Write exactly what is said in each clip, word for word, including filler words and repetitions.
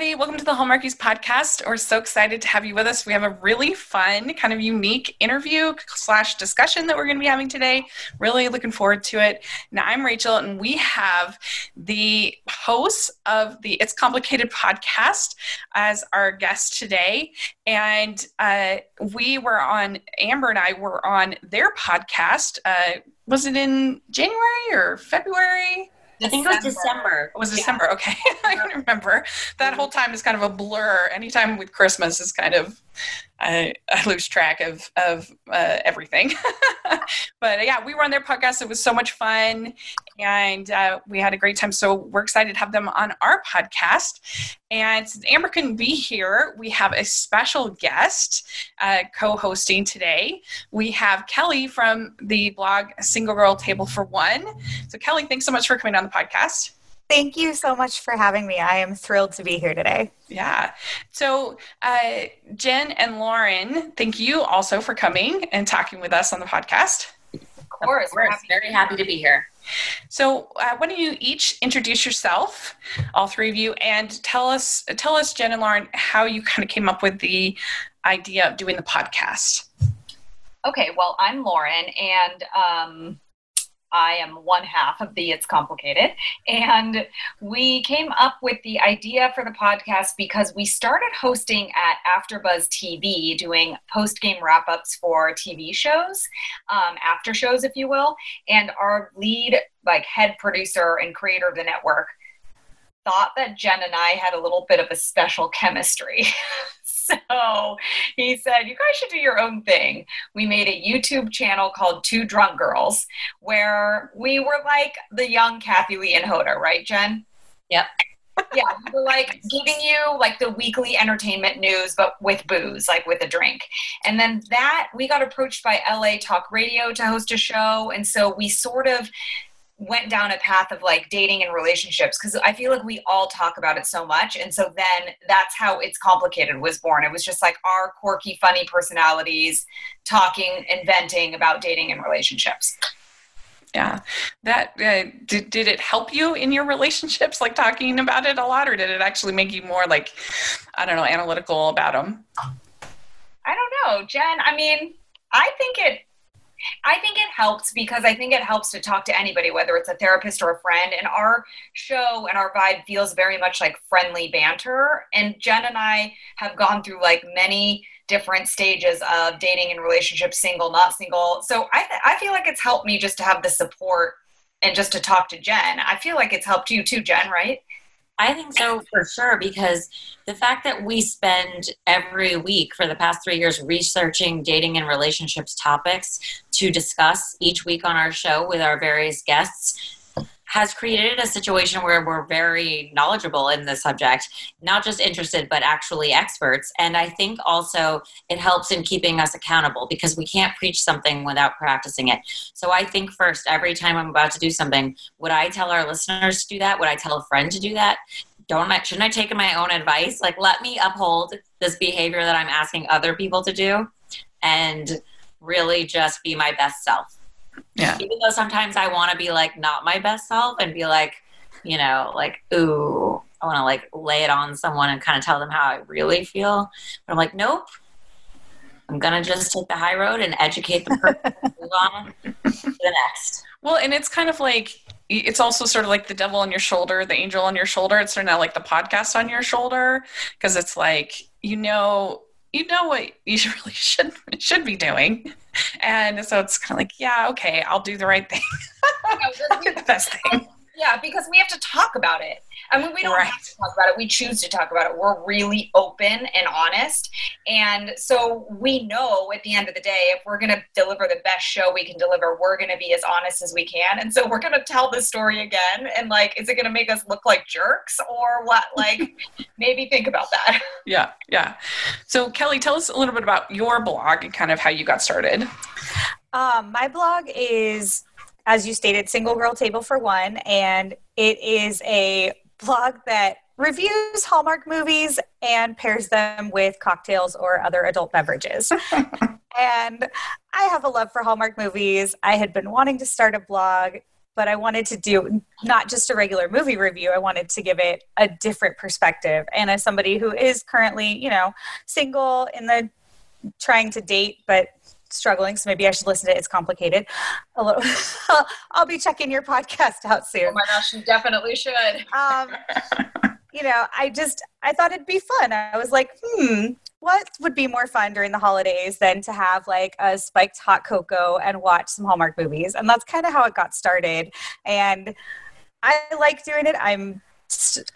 everybody. Welcome to the Hallmarkies podcast. We're so excited to have you with us. We have a really fun, kind of unique interview slash discussion that we're going to be having today. Really looking forward to it. Now, I'm Rachel, and we have the host of the It's Complicated podcast as our guest today. And uh, we were on, Amber and I were on their podcast. Uh, was it in January or February? I think it was December. It was December, yeah. Okay. I don't remember. That whole time is kind of a blur. Anytime with Christmas is kind of, I, I lose track of, of uh, everything. But yeah, we were on their podcast. It was so much fun. And uh, we had a great time. So we're excited to have them on our podcast. And since Amber couldn't be here, we have a special guest uh, co-hosting today. We have Kelly from the blog Single Girl Table for One. So Kelly, thanks so much for coming on the podcast. Thank you so much for having me. I am thrilled to be here today. Yeah. So uh, Jen and Lauren, thank you also for coming and talking with us on the podcast. Of course. Of course. We're happy, very happy to be here. So uh, why don't you each introduce yourself, all three of you, and tell us, tell us, Jen and Lauren, how you kind of came up with the idea of doing the podcast. Okay, well, I'm Lauren, and um, I am one half of the It's Complicated. And we came up with the idea for the podcast because we started hosting at AfterBuzz T V, doing post-game wrap-ups for T V shows, um, after shows, if you will. And our lead, like, head producer and creator of the network thought that Jen and I had a little bit of a special chemistry. So he said, you guys should do your own thing. We made a YouTube channel called Two Drunk Girls, where we were like the young Kathy Lee and Hoda, right, Jen? Yep. Yeah, we were like giving you like the weekly entertainment news, but with booze, like with a drink. And then that, we got approached by L A Talk Radio to host a show. And so we sort of went down a path of like dating and relationships, because I feel like we all talk about it so much. And so then that's how It's Complicated was born. It was just like our quirky, funny personalities talking and venting about dating and relationships. Yeah. That uh, did, did it help you in your relationships, like talking about it a lot, or did it actually make you more like, I don't know, analytical about them? I don't know, Jen. I mean, I think it I think it helps because I think it helps to talk to anybody, whether it's a therapist or a friend. And our show and our vibe feels very much like friendly banter. And Jen and I have gone through like many different stages of dating and relationships, single, not single. So I, th- I feel like it's helped me just to have the support and just to talk to Jen. I feel like it's helped you too, Jen, right? I think so, for sure, because the fact that we spend every week for the past three years researching dating and relationships topics to discuss each week on our show with our various guests has created a situation where we're very knowledgeable in the subject, not just interested, but actually experts. And I think also it helps in keeping us accountable, because we can't preach something without practicing it. So I think first, every time I'm about to do something, would I tell our listeners to do that? Would I tell a friend to do that? Don't I, shouldn't I take my own advice? Like, let me uphold this behavior that I'm asking other people to do and really just be my best self. Yeah. Even though sometimes I want to be like not my best self and be like, you know, like, ooh, I want to like lay it on someone and kind of tell them how I really feel. But I'm like, nope, I'm going to just take the high road and educate the person and move on to the next. Well, and it's kind of like, it's also sort of like the devil on your shoulder, the angel on your shoulder. It's sort of not like the podcast on your shoulder, because it's like, you know, you know what you really should should be doing. And so it's kind of like, yeah, okay, I'll do the right thing. I'll do the best thing. Yeah, because we have to talk about it. I mean, we don't right. have to talk about it. We choose to talk about it. We're really open and honest. And so we know at the end of the day, if we're going to deliver the best show we can deliver, we're going to be as honest as we can. And so we're going to tell this story again. And like, is it going to make us look like jerks or what? Like, maybe think about that. Yeah, yeah. So Kelly, tell us a little bit about your blog and kind of how you got started. Um, my blog is, as you stated, Single Girl Table for One, and it is a blog that reviews Hallmark movies and pairs them with cocktails or other adult beverages. And I have a love for Hallmark movies. I had been wanting to start a blog, but I wanted to do not just a regular movie review. I wanted to give it a different perspective. And as somebody who is currently, you know, single in the trying to date, but struggling, so maybe I should listen to It's Complicated a little. I'll be checking your podcast out soon. Oh my gosh, you definitely should. um, you know, I just, I thought it'd be fun. I was like, hmm, what would be more fun during the holidays than to have like a spiked hot cocoa and watch some Hallmark movies? And that's kind of how it got started. And I like doing it. I'm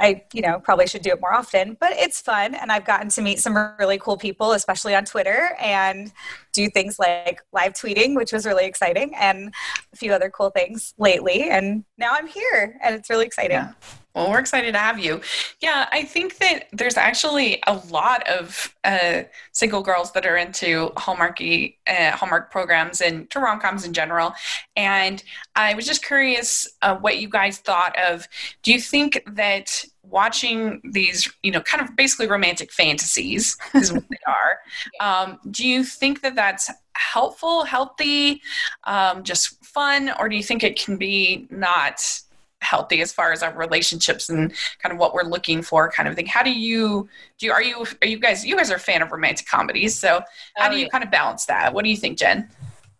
I, you know, probably should do it more often, but it's fun. And I've gotten to meet some really cool people, especially on Twitter, and do things like live tweeting, which was really exciting, and a few other cool things lately. And now I'm here and it's really exciting. Yeah. Well, we're excited to have you. Yeah, I think that there's actually a lot of uh, single girls that are into Hallmarky, uh, Hallmark programs and to rom-coms in general. And I was just curious uh, what you guys thought of. Do you think that watching these, you know, kind of basically romantic fantasies is what they are, um, do you think that that's helpful, healthy, um, just fun, or do you think it can be not healthy as far as our relationships and kind of what we're looking for kind of thing? How do you, do you, are you, are you guys, you guys are a fan of romantic comedies. So how oh, do you yeah. kind of balance that? What do you think, Jen?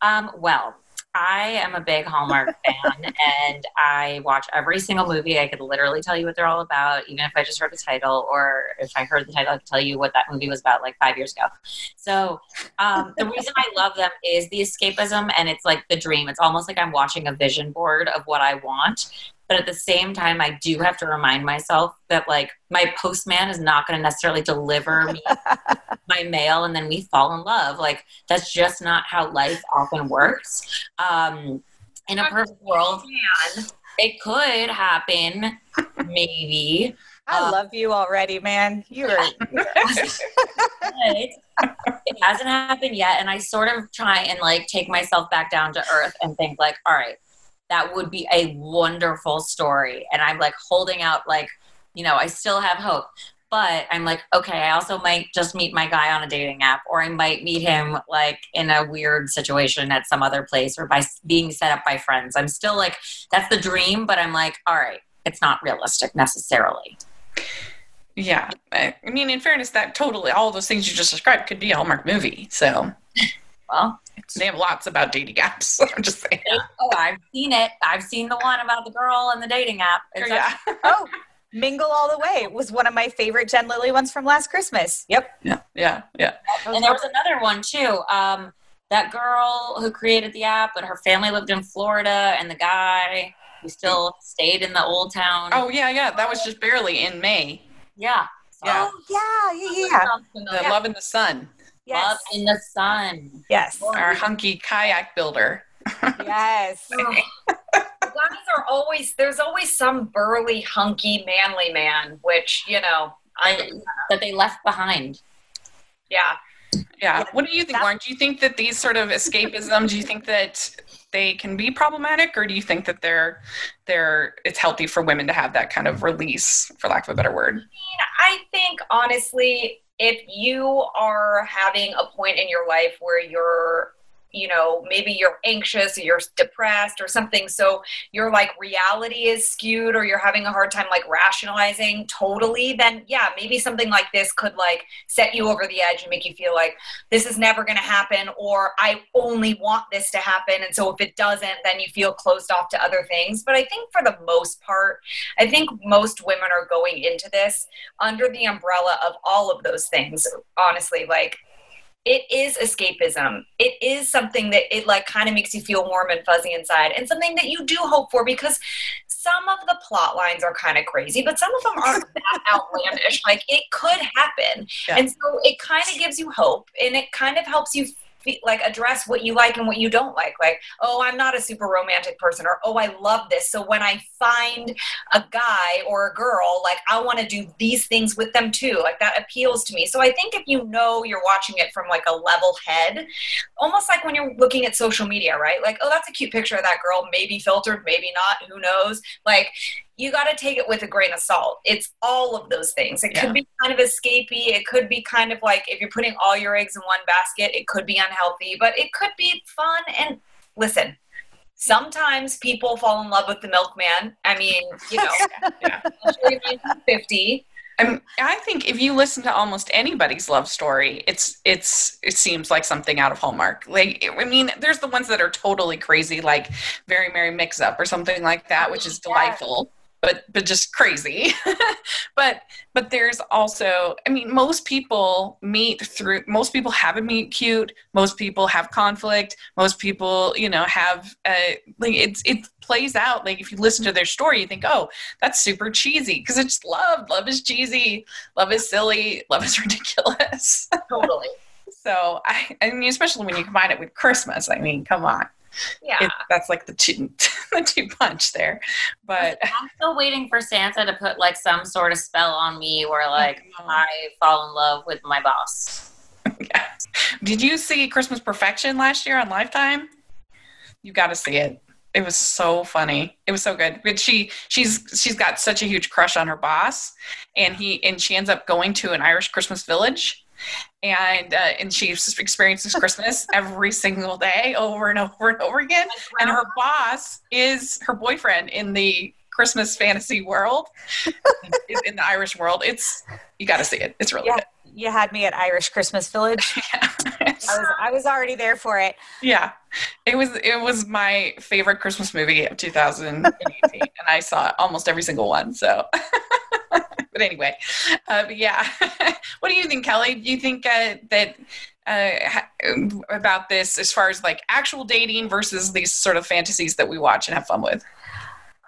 Um, well, I am a big Hallmark fan and I watch every single movie. I could literally tell you what they're all about, even if I just heard the title, or if I heard the title, I could tell you what that movie was about like five years ago. So um, the reason I love them is the escapism, and it's like the dream. It's almost like I'm watching a vision board of what I want. But at the same time, I do have to remind myself that, like, my postman is not going to necessarily deliver me my mail and then we fall in love. Like, that's just not how life often works. Um, in a perfect world, man, it could happen, maybe. I um, love you already, man. You're It hasn't happened yet. And I sort of try and, like, take myself back down to earth and think, like, all right, that would be a wonderful story. And I'm like holding out, like, you know, I still have hope, but I'm like, okay, I also might just meet my guy on a dating app, or I might meet him like in a weird situation at some other place, or by being set up by friends. I'm still like, that's the dream, but I'm like, all right, it's not realistic necessarily. Yeah. I mean, in fairness, that totally, all those things you just described could be a Hallmark movie. So, well, they have lots about dating apps. I'm just saying. Oh, I've seen it. I've seen the one about the girl and the dating app. It's yeah. Like, oh, Mingle All the Way was one of my favorite Jen Lilly ones from last Christmas. Yep. Yeah, yeah, yeah. And there was another one, too. Um, that girl who created the app, but her family lived in Florida, and the guy who still stayed in the old town. Oh, yeah, yeah. That was just barely in May. Yeah. So, oh, yeah, yeah, yeah. The yeah. Love in the Sun. Yes. Love in the Sun. Yes. Our hunky kayak builder. Yes. Oh. Guys are always, there's always some burly, hunky, manly man, which, you know, I that they left behind. Yeah. Yeah. Yeah. What do you think, Lauren? Do you think that these sort of escapism, do you think that they can be problematic, or do you think that they're, they're, it's healthy for women to have that kind of release, for lack of a better word? I mean, I think, honestly, if you are having a point in your life where you're, you know, maybe you're anxious or you're depressed or something, so your like reality is skewed, or you're having a hard time like rationalizing totally, then yeah, maybe something like this could like set you over the edge and make you feel like this is never going to happen, or I only want this to happen. And so if it doesn't, then you feel closed off to other things. But I think for the most part, I think most women are going into this under the umbrella of all of those things, honestly. Like, it is escapism. It is something that it like kind of makes you feel warm and fuzzy inside, and something that you do hope for, because some of the plot lines are kind of crazy, but some of them aren't that outlandish. Like, it could happen. Yeah. And so it kind of gives you hope, and it kind of helps you feel, like, address what you like and what you don't like. Like, oh, I'm not a super romantic person, or, oh, I love this. So when I find a guy or a girl, like, I want to do these things with them too. Like, that appeals to me. So I think if you know you're watching it from like a level head, almost like when you're looking at social media, right? Like, oh, that's a cute picture of that girl, maybe filtered, maybe not, who knows? Like, you got to take it with a grain of salt. It's all of those things. It yeah. could be kind of escapey. It could be kind of like, if you're putting all your eggs in one basket, it could be unhealthy, but it could be fun. And listen, Sometimes people fall in love with the milkman. I mean, you know, yeah. nineteen fifty. I'm, I think if you listen to almost anybody's love story, it's it's it seems like something out of Hallmark. Like, I mean, there's the ones that are totally crazy, like Very Merry Mix Up or something like that, which is delightful, yeah. but but just crazy. but but there's also, I mean, most people meet through. Most people have a meet cute. Most people have conflict. Most people, you know, have a, like it's it's. plays out. Like if you listen to their story, you think, oh, that's super cheesy, because it's love. Love is cheesy. Love is silly. Love is ridiculous. Totally. So I, I mean, especially when you combine it with Christmas, I mean, come on. Yeah. It, that's like the two, the two punch there. But I'm still waiting for Santa to put like some sort of spell on me where like mm-hmm. I fall in love with my boss. Yeah. Did you see Christmas Perfection last year on Lifetime? You got to see it. It was so funny. It was so good. But she, she's, she's got such a huge crush on her boss, and he, and she ends up going to an Irish Christmas village, and, uh, and she experiences Christmas every single day over and over and over again. And her boss is her boyfriend in the Christmas fantasy world, in the Irish world. It's, you got to see it. It's really yeah, good. You had me at Irish Christmas village. Yeah. I was, I was already there for it. Yeah. It was it was my favorite Christmas movie of two thousand eighteen, and I saw almost every single one. So, but anyway, uh, but yeah. What do you think, Kelly? Do you think uh, that uh, about this as far as like actual dating versus these sort of fantasies that we watch and have fun with?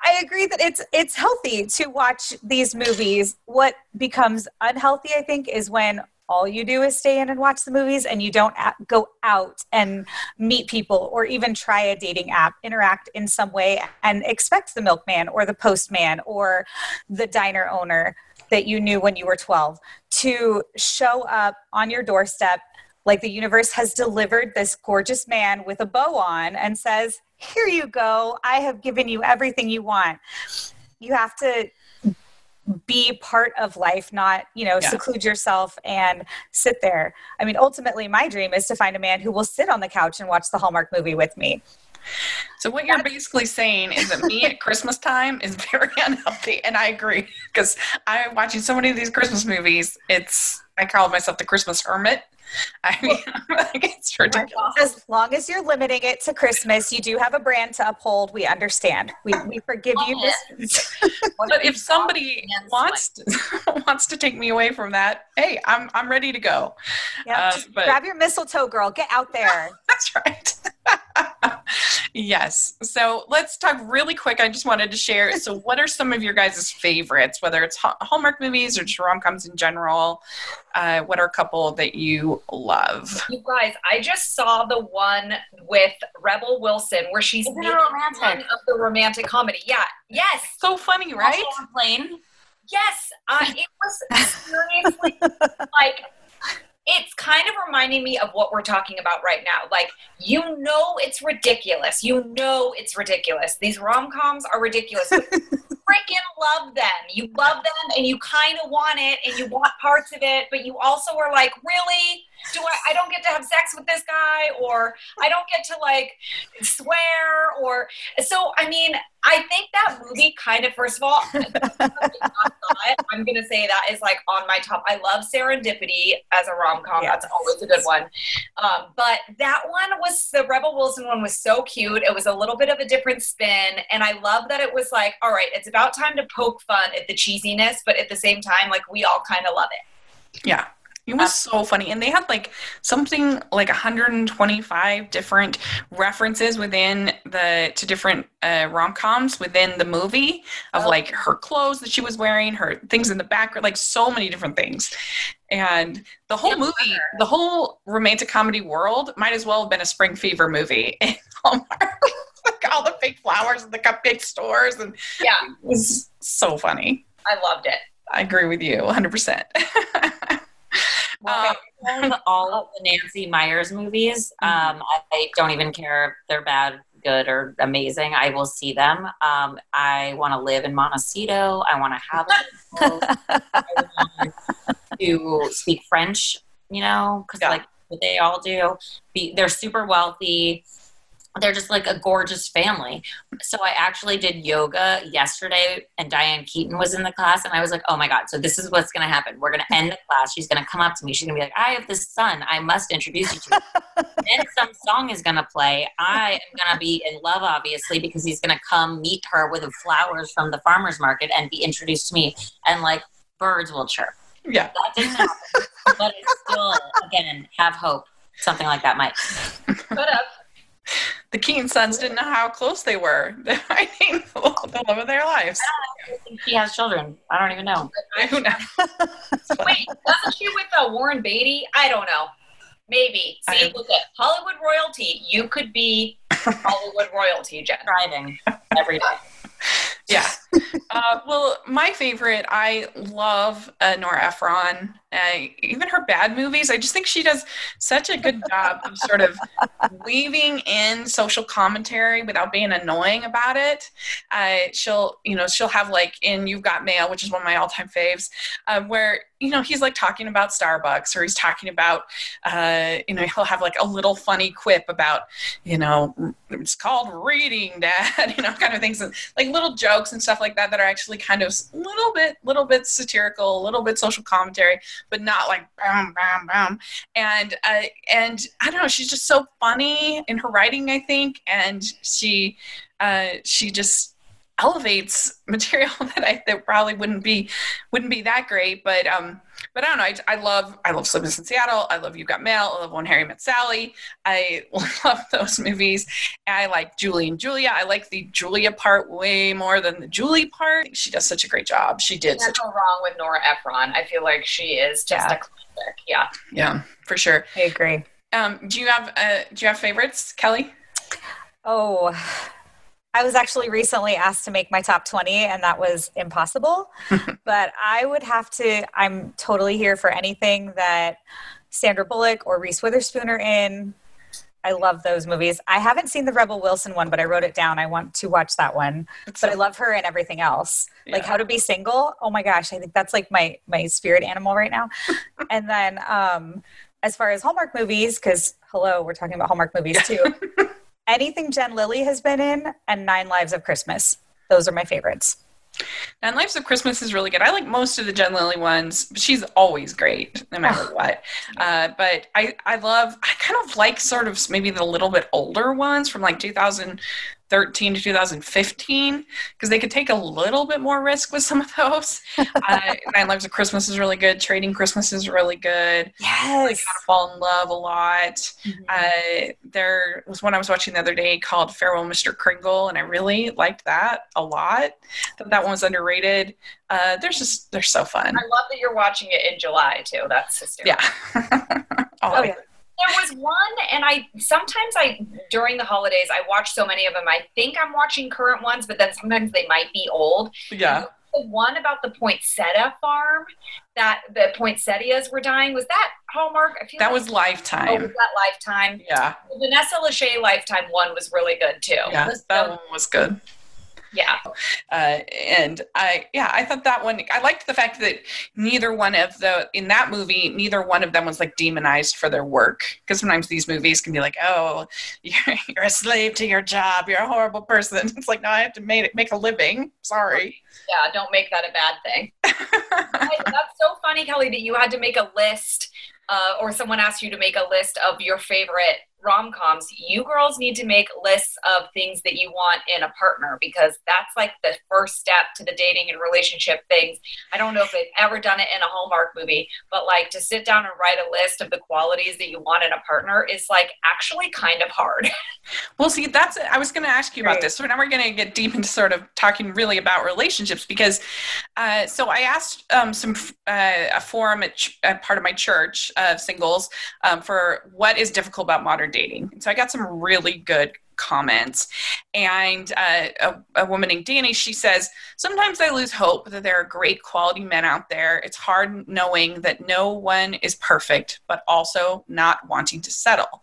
I agree that it's it's healthy to watch these movies. What becomes unhealthy, I think, is when all you do is stay in and watch the movies and you don't go out and meet people or even try a dating app, interact in some way, and expect the milkman or the postman or the diner owner that you knew when you were twelve to show up on your doorstep like the universe has delivered this gorgeous man with a bow on and says, "Here you go. I have given you everything you want." You have to be part of life, not, you know, yeah. seclude yourself and sit there. I mean, ultimately, my dream is to find a man who will sit on the couch and watch the Hallmark movie with me. So what you're basically saying is that me at Christmas time is very unhealthy. And I agree, because I'm watching so many of these Christmas movies. It's, I call myself the Christmas hermit. I mean, like, it's ridiculous. As long as you're limiting it to Christmas, you do have a brand to uphold. We understand. We we forgive oh, you. Yes. But if somebody wants to, wants to take me away from that, hey, I'm I'm ready to go. Yep. Uh, but, grab your mistletoe, girl. Get out there. That's right. Yes. So let's talk really quick. I just wanted to share. So what are some of your guys' favorites, whether it's Hallmark movies or just rom-coms in general? Uh, what are a couple that you love? You guys, I just saw the one with Rebel Wilson where she's making fun of the romantic comedy. Yeah. Yes. It's so funny, right? Also on a plane. Yes. Uh, it was seriously like... It's kind of reminding me of what we're talking about right now. Like, you know it's ridiculous. You know it's ridiculous. These rom-coms are ridiculous. But you freaking love them. You love them, and you kind of want it, and you want parts of it, but you also are like, really? Do I, I don't get to have sex with this guy, or I don't get to, like, swear, or... So, I mean, I think that movie kind of, first of all, I'm going to say that is, like, on my top. I love Serendipity as a rom-com. Yes. That's always a good one. Um, but that one was, the Rebel Wilson one was so cute. It was a little bit of a different spin, and I love that it was like, all right, it's about time to poke fun at the cheesiness, but at the same time, like, we all kind of love it. Yeah. It was so funny. And they had like something like one hundred twenty-five different references within the, to different uh, rom-coms within the movie of like her clothes that she was wearing, her things in the background, like so many different things. And the whole movie, the whole romantic comedy world might as well have been a spring fever movie in Hallmark. Like all the fake flowers and the cupcake stores. And yeah, it was so funny. I loved it. I agree with you one hundred percent. Well, um, all of the Nancy Meyers movies, um, I don't even care if they're bad, good, or amazing. I will see them. Um, I want to live in Montecito. I want to have a I want to speak French, you know, because yeah. like what they all do. Be, they're super wealthy. they're just like a gorgeous family. So I actually did yoga yesterday and Diane Keaton was in the class and I was like, oh my God, so this is what's going to happen. We're going to end the class. She's going to come up to me. She's going to be like, I have this son. I must introduce you to him. Then some song is going to play. I am going to be in love, obviously, because he's going to come meet her with flowers from the farmer's market and be introduced to me. And like birds will chirp. Yeah. That didn't happen. But it's still, again, have hope. Something like that might. Put up. The Keaton sons didn't know how close they were. They're finding the love of their lives. I don't think she has children. I don't even know. I don't know. Wait, wasn't she with uh, Warren Beatty? I don't know. Maybe. See, look at Hollywood royalty. You could be Hollywood royalty, Jen. Driving every day. Yeah. Uh, well, my favorite, I love uh, Nora Ephron. Uh, even her bad movies, I just think she does such a good job of sort of weaving in social commentary without being annoying about it. Uh, she'll, you know, she'll have like in You've Got Mail, which is one of my all-time faves, uh, where, you know, he's like talking about Starbucks or he's talking about, uh, you know, he'll have like a little funny quip about, you know, it's called reading, Dad, you know, kind of things, and like little jokes and stuff like that that are actually kind of little bit, little bit satirical, a little bit social commentary, but not like bam, bam, bam. And, uh, and I don't know, she's just so funny in her writing, I think. And she, uh, she just elevates material that I, that probably wouldn't be, wouldn't be that great. But, um, but I don't know. I, I love, I love Sleepless in Seattle. I love You Got Mail. I love When Harry Met Sally. I love those movies. And I like Julie and Julia. I like the Julia part way more than the Julie part. She does such a great job. She did. Can't go wrong with Nora Ephron. I feel like she is just yeah. a classic. Yeah. Yeah, for sure. I agree. Um, do you have, uh, do you have favorites, Kelly? Oh, I was actually recently asked to make my top twenty and that was impossible, but I would have to, I'm totally here for anything that Sandra Bullock or Reese Witherspoon are in. I love those movies. I haven't seen the Rebel Wilson one, but I wrote it down. I want to watch that one, that's but so- I love her and everything else. Yeah. Like How to Be Single. Oh my gosh. I think that's like my, my spirit animal right now. And then um, as far as Hallmark movies, cause hello, we're talking about Hallmark movies too. Anything Jen Lilly has been in and Nine Lives of Christmas. Those are my favorites. Nine Lives of Christmas is really good. I like most of the Jen Lilly ones. She's always great, no matter what. Uh, but I, I love, I kind of like sort of maybe the little bit older ones from like two thousand thirteen to two thousand fifteen, because they could take a little bit more risk with some of those. uh, Nine Lives of Christmas is really good. Trading Christmas is really good. Yes. I really kind of fall in love a lot. Mm-hmm. Uh, there was one I was watching the other day called Farewell, Mister Kringle, and I really liked that a lot. That, that one was underrated. Uh, they're just, they're so fun. I love that you're watching it in July, too. That's hysterical. Yeah. oh, yeah. There was one, and I sometimes I during the holidays I watch so many of them. I think I'm watching current ones, but then sometimes they might be old. Yeah. The one about the poinsettia farm, that the poinsettias were dying. Was that Hallmark? I feel that like, was Lifetime. Oh, was that Lifetime? Yeah. The Vanessa Lachey Lifetime one was really good too. Yeah, so, that one was good. Yeah. Uh, and I, yeah, I thought that one, I liked the fact that neither one of the, in that movie, neither one of them was like demonized for their work. Because sometimes these movies can be like, oh, you're, you're a slave to your job. You're a horrible person. It's like, no, I have to make it, make a living. Sorry. Yeah. Don't make that a bad thing. I, that's so funny, Kelly, that you had to make a list uh, or someone asked you to make a list of your favorite rom-coms. You girls need to make lists of things that you want in a partner, because that's like the first step to the dating and relationship things. I don't know if they've ever done it in a Hallmark movie, but like to sit down and write a list of the qualities that you want in a partner is like actually kind of hard. Well, see, that's, I was going to ask you about this. So now we're going to get deep into sort of talking really about relationships, because uh, so I asked um, some, uh, a forum at, ch- at part of my church of uh, singles um, for what is difficult about modern dating. So I got some really good comments, and uh, a, a woman named Danny, she says, sometimes I lose hope that there are great quality men out there. It's hard knowing that no one is perfect, but also not wanting to settle.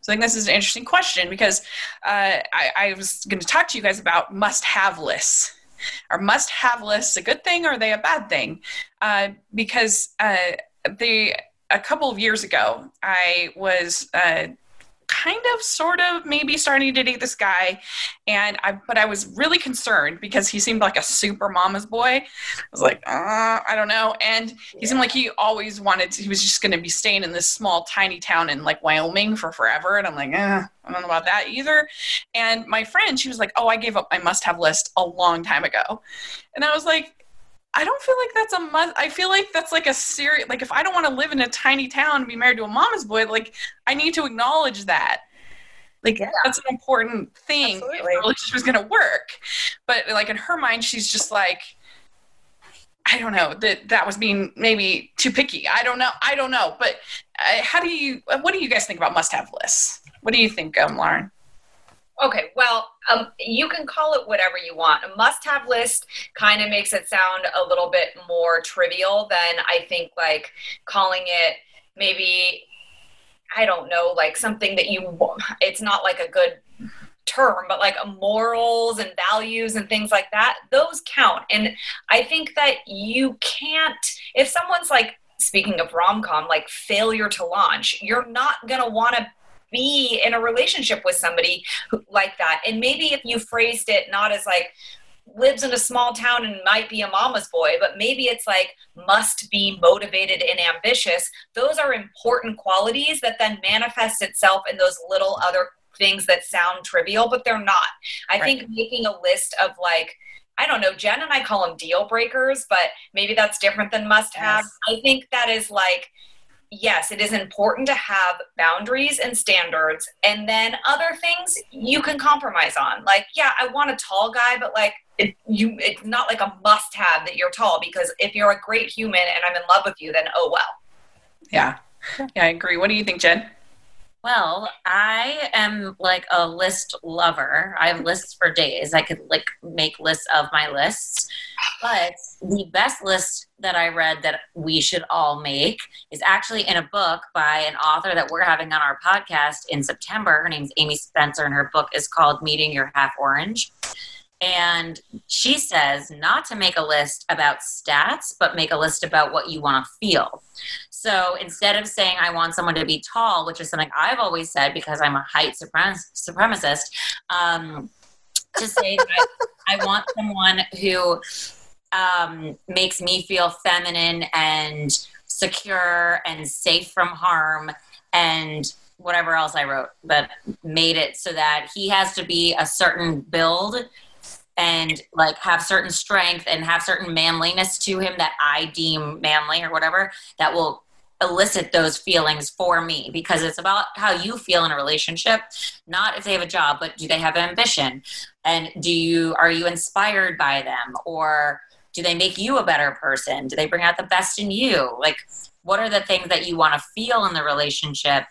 So I think this is an interesting question, because uh, I, I was going to talk to you guys about must-have lists. Are must-have lists a good thing, or are they a bad thing? Uh, because uh, they, a couple of years ago, I was uh, kind of, sort of, maybe starting to date this guy. And I, but I was really concerned because he seemed like a super mama's boy. I was like, uh, I don't know. And he yeah. seemed like he always wanted to, he was just going to be staying in this small, tiny town in like Wyoming for forever. And I'm like, eh, I don't know about that either. And my friend, she was like, oh, I gave up my must-have list a long time ago. And I was like, I don't feel like that's a must. I feel like that's like a serious, like if I don't want to live in a tiny town and be married to a mama's boy, like I need to acknowledge that. Like yeah. that's an important thing. Absolutely. If the relationship is going to work. But like in her mind, she's just like, I don't know that that was being maybe too picky. I don't know. I don't know. But uh, how do you, what do you guys think about must-have lists? What do you think, um, Lauren? Okay, well, um, you can call it whatever you want. A must-have list kind of makes it sound a little bit more trivial than I think, like calling it maybe, I don't know, like something that you, it's not like a good term, but like morals and values and things like that, those count. And I think that you can't, if someone's like, speaking of rom-com, like failure to launch, you're not going to want to be in a relationship with somebody who, like that. And maybe if you phrased it not as like lives in a small town and might be a mama's boy, but maybe it's like must be motivated and ambitious. Those are important qualities that then manifests itself in those little other things that sound trivial, but they're not. I right. think making a list of like, I don't know, Jen and I call them deal breakers, but maybe that's different than must have. Yes. I think that is like, yes, it is important to have boundaries and standards, and then other things you can compromise on. Like, yeah, I want a tall guy, but like it, you, it's not like a must-have that you're tall, because if you're a great human and I'm in love with you, then oh well. Yeah, yeah, I agree. What do you think, Jen? Well, I am like a list lover. I have lists for days. I could like make lists of my lists. But the best list that I read that we should all make is actually in a book by an author that we're having on our podcast in September. Her name's Amy Spencer, and her book is called Meeting Your Half Orange. And she says not to make a list about stats, but make a list about what you want to feel. So instead of saying I want someone to be tall, which is something I've always said because I'm a height suprem- supremacist, um, to say that I want someone who um, makes me feel feminine and secure and safe from harm and whatever else I wrote, but made it so that he has to be a certain build and like have certain strength and have certain manliness to him that I deem manly or whatever that will elicit those feelings for me, because it's about how you feel in a relationship, not if they have a job, but do they have ambition, and do you, are you inspired by them, or do they make you a better person? Do they bring out the best in you? Like, what are the things that you want to feel in the relationship,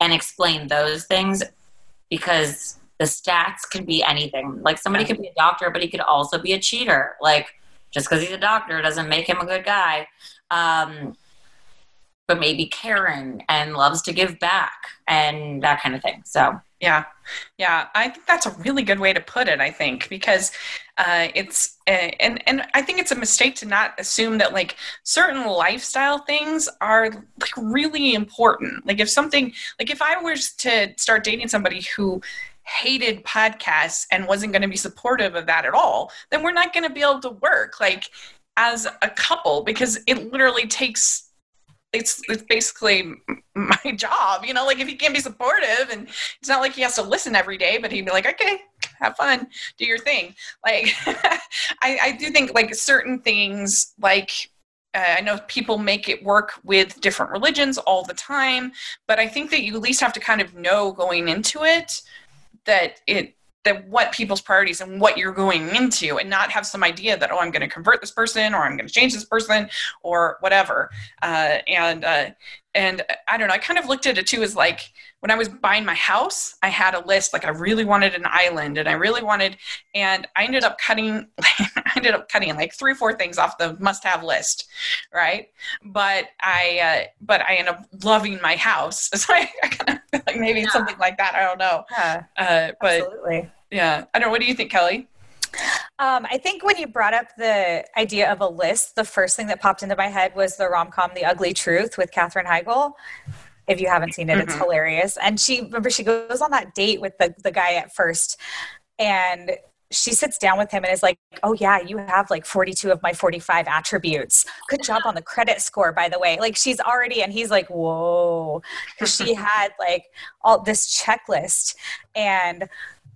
and explain those things, because the stats can be anything. Like somebody could be a doctor, but he could also be a cheater. Like just because he's a doctor doesn't make him a good guy. Um, but maybe caring and loves to give back and that kind of thing. So yeah, yeah, I think that's a really good way to put it. I think because uh, it's uh, and and I think it's a mistake to not assume that like certain lifestyle things are like really important. Like if something, like if I was to start dating somebody who hated podcasts and wasn't going to be supportive of that at all, then we're not going to be able to work like as a couple, because it literally takes, it's it's basically my job, you know, like if he can't be supportive, and it's not like he has to listen every day, but he'd be like, okay, have fun, do your thing. Like, I, I do think like certain things, like Uh, I know people make it work with different religions all the time, but I think that you at least have to kind of know going into it that it, that what people's priorities and what you're going into, and not have some idea that, oh, I'm going to convert this person, or I'm going to change this person, or whatever. Uh, and, uh, and I don't know, I kind of looked at it too as like, when I was buying my house, I had a list, like I really wanted an island, and I really wanted, and I ended up cutting, I ended up cutting like three or four things off the must-have list, right? But I, uh, but I ended up loving my house, so I, I kind of feel like maybe yeah. something like that. I don't know. Yeah. Uh, but absolutely. Yeah, I don't know. What do you think, Kelly? Um, I think when you brought up the idea of a list, the first thing that popped into my head was the rom-com The Ugly Truth with Katherine Heigl. If you haven't seen it, mm-hmm. It's hilarious. And she, remember, she goes on that date with the, the guy at first, and she sits down with him and is like, oh yeah, you have like forty-two of my forty-five attributes. Good job on the credit score, by the way. Like she's already, and he's like, whoa, because she had like all this checklist. And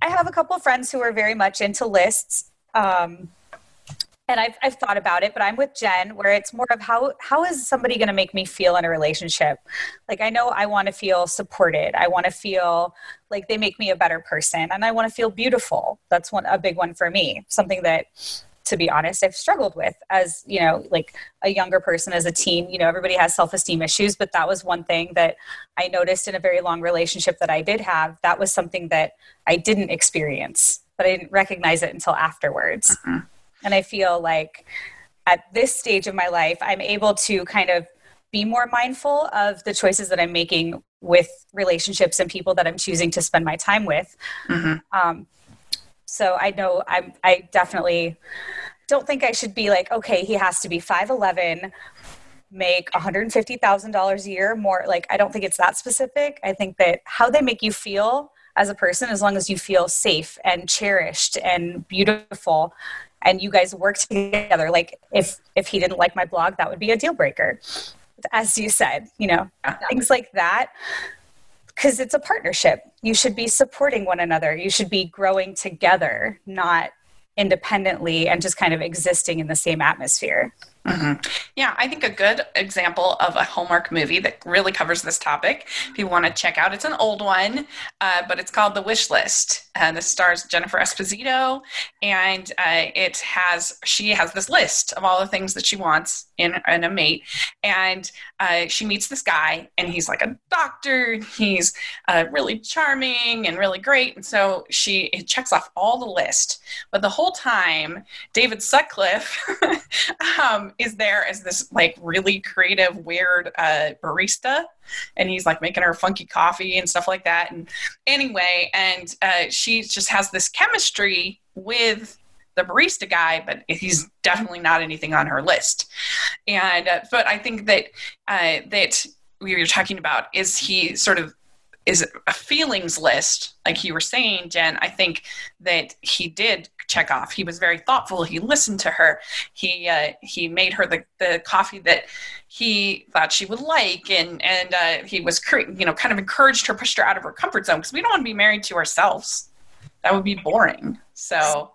I have a couple of friends who are very much into lists. Um, And I've I've thought about it, but I'm with Jen, where it's more of how how is somebody going to make me feel in a relationship? Like, I know I want to feel supported. I want to feel like they make me a better person, and I want to feel beautiful. That's one a big one for me. Something that, to be honest, I've struggled with as, you know, like a younger person, as a teen. You know, everybody has self-esteem issues, but that was one thing that I noticed in a very long relationship that I did have. That was something that I didn't experience, but I didn't recognize it until afterwards. Mm-hmm. And I feel like at this stage of my life, I'm able to kind of be more mindful of the choices that I'm making with relationships and people that I'm choosing to spend my time with. Mm-hmm. Um, so I know I'm, I definitely don't think I should be like, okay, he has to be five eleven, make one hundred fifty thousand dollars a year more. Like, I don't think it's that specific. I think that how they make you feel as a person, as long as you feel safe and cherished and beautiful, and you guys work together. Like if, if he didn't like my blog, that would be a deal breaker, as you said, you know, yeah. Things like that. Cause it's a partnership. You should be supporting one another. You should be growing together, not independently and just kind of existing in the same atmosphere. Mm-hmm. Yeah, I think a good example of a Hallmark movie that really covers this topic, if you want to check out, it's an old one, uh, but it's called The Wish List. Uh, this stars Jennifer Esposito, and uh, it has she has this list of all the things that she wants in, in a mate, and uh, she meets this guy, and he's like a doctor. He's uh, really charming and really great, and so she checks off all the list. But the whole time, David Sutcliffe um, is there as this like really creative, weird uh, barista, and he's like making her funky coffee and stuff like that. And anyway, and uh, she just has this chemistry with the barista guy, but he's definitely not anything on her list. And uh, but I think that uh, that we were talking about is he sort of is a feelings list, like you were saying, Jen. I think that he did check off. He was very thoughtful. He listened to her. He uh, he made her the, the coffee that he thought she would like, and and uh, he was cre- you know kind of encouraged her, pushed her out of her comfort zone, because we don't want to be married to ourselves. That would be boring. So,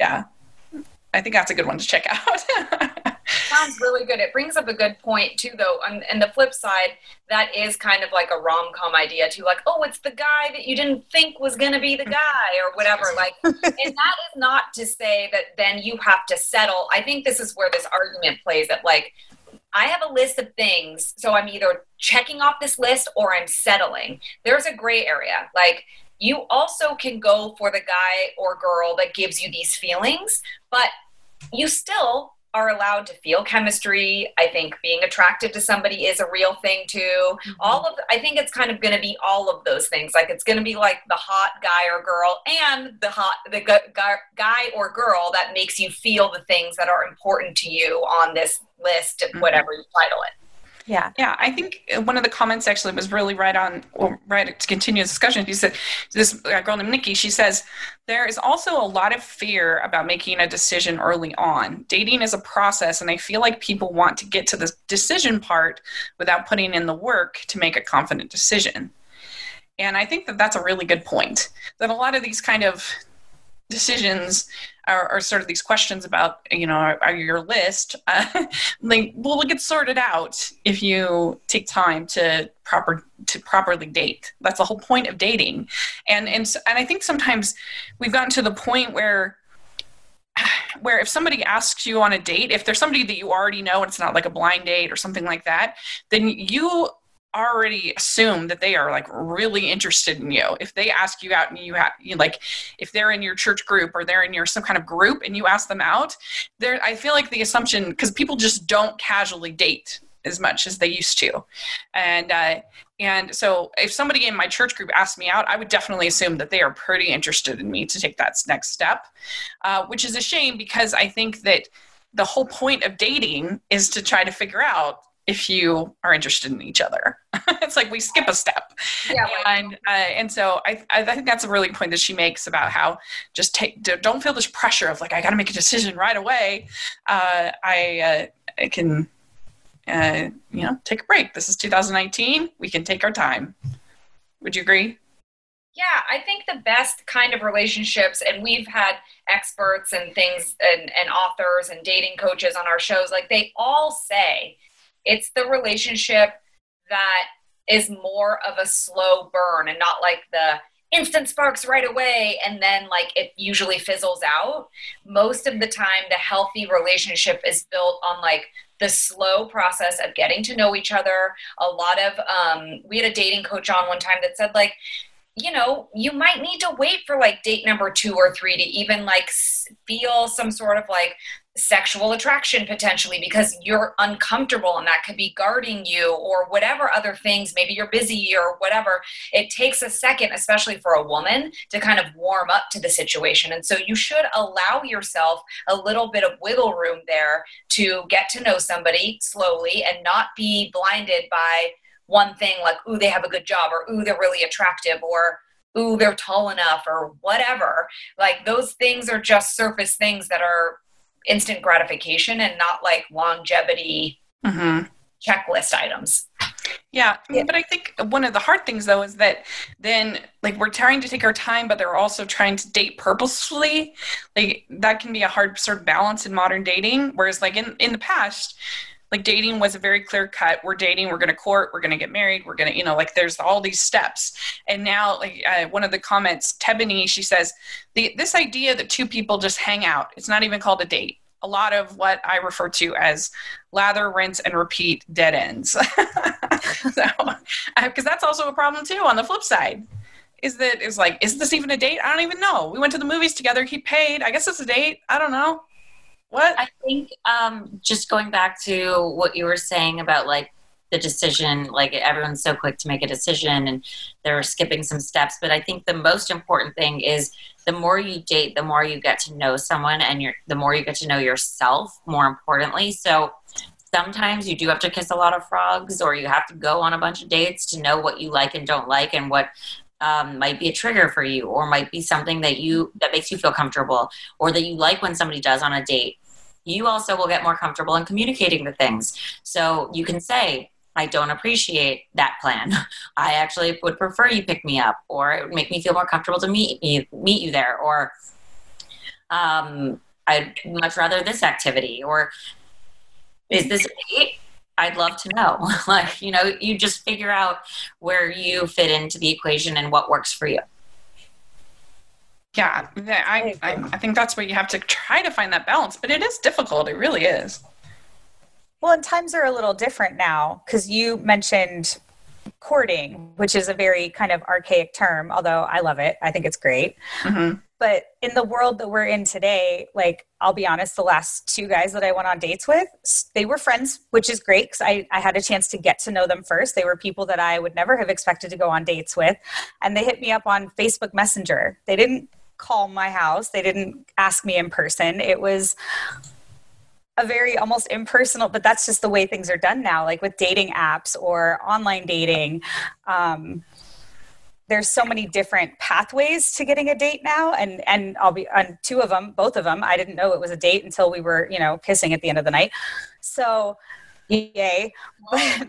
yeah, I think that's a good one to check out. Sounds really good. It brings up a good point too, though. And, and the flip side, that is kind of like a rom-com idea too. Like, oh, it's the guy that you didn't think was going to be the guy or whatever. Like, and that is not to say that then you have to settle. I think this is where this argument plays at, like, I have a list of things. So I'm either checking off this list or I'm settling. There's a gray area. Like, you also can go for the guy or girl that gives you these feelings, but you still are allowed to feel chemistry. I think being attracted to somebody is a real thing too. Mm-hmm. All of, I think it's kind of going to be all of those things. Like, it's going to be like the hot guy or girl and the hot, the guy, guy or girl that makes you feel the things that are important to you on this list, mm-hmm. whatever you title it. Yeah. Yeah. I think one of the comments actually was really right on, or right to continue the discussion. He said, this girl named Nikki, she says, there is also a lot of fear about making a decision early on. Dating is a process, and I feel like people want to get to the decision part without putting in the work to make a confident decision. And I think that that's a really good point, that a lot of these kind of decisions are, are sort of these questions about, you know, are, are your list, uh, like, well, it gets sorted out if you take time to proper to properly date. That's the whole point of dating. And and so, and I think sometimes we've gotten to the point where where if somebody asks you on a date, if there's somebody that you already know and it's not like a blind date or something like that, then you already assume that they are like really interested in you. If they ask you out and you have you like, if they're in your church group or they're in your some kind of group and you ask them out, there I feel like the assumption, because people just don't casually date as much as they used to, and uh, and so if somebody in my church group asked me out, I would definitely assume that they are pretty interested in me to take that next step, uh, which is a shame, because I think that the whole point of dating is to try to figure out if you are interested in each other. It's like we skip a step. Yeah, and uh, and so I I think that's a really point that she makes about how just take don't feel this pressure of like I got to make a decision right away. Uh, I uh, I can uh, you know take a break. This is two thousand nineteen. We can take our time. Would you agree? Yeah, I think the best kind of relationships, and we've had experts and things and, and authors and dating coaches on our shows, like they all say it's the relationship that is more of a slow burn and not like the instant sparks right away and then like it usually fizzles out. Most of the time, the healthy relationship is built on like the slow process of getting to know each other. A lot of, um, we had a dating coach on one time that said like, you know, you might need to wait for like date number two or three to even like feel some sort of like sexual attraction potentially because you're uncomfortable and that could be guarding you or whatever other things, maybe you're busy or whatever. It takes a second, especially for a woman, to kind of warm up to the situation. And so you should allow yourself a little bit of wiggle room there to get to know somebody slowly and not be blinded by one thing like, ooh, they have a good job or ooh, they're really attractive or ooh, they're tall enough or whatever. Like those things are just surface things that are instant gratification and not like longevity mm-hmm. checklist items. Yeah, I mean, yeah. But I think one of the hard things though is that then like we're trying to take our time, but they're also trying to date purposefully. Like that can be a hard sort of balance in modern dating. Whereas like in, in the past, like dating was a very clear cut. We're dating, we're going to court, we're going to get married, we're going to, you know, like there's all these steps. And now like uh, one of the comments, Tebony, she says, the, this idea that two people just hang out, it's not even called a date. A lot of what I refer to as lather, rinse, and repeat dead ends. So, because that's also a problem too on the flip side. Is that is like, is this even a date? I don't even know. We went to the movies together. He paid. I guess it's a date. I don't know. What? I think um, just going back to what you were saying about like the decision, like everyone's so quick to make a decision and they're skipping some steps. But I think the most important thing is the more you date, the more you get to know someone and you're, the more you get to know yourself, more importantly. So sometimes you do have to kiss a lot of frogs or you have to go on a bunch of dates to know what you like and don't like and what Um, might be a trigger for you or might be something that you that makes you feel comfortable or that you like when somebody does on a date. You also will get more comfortable in communicating the things. So you can say, I don't appreciate that plan. I actually would prefer you pick me up, or it would make me feel more comfortable to meet you, meet you there, or um, I'd much rather this activity, or is this a date? I'd love to know. Like, you know, you just figure out where you fit into the equation and what works for you. Yeah, I, I, I think that's where you have to try to find that balance, but it is difficult. It really is. Well, and times are a little different now because you mentioned courting, which is a very kind of archaic term, although I love it. I think it's great. Mm-hmm. But in the world that we're in today, like, I'll be honest, the last two guys that I went on dates with, they were friends, which is great because I, I had a chance to get to know them first. They were people that I would never have expected to go on dates with. And they hit me up on Facebook Messenger. They didn't call my house. They didn't ask me in person. It was a very almost impersonal, but that's just the way things are done now, like with dating apps or online dating. Um, There's so many different pathways to getting a date now. And, and I'll be on two of them, both of them. I didn't know it was a date until we were, you know, kissing at the end of the night. So yay. Good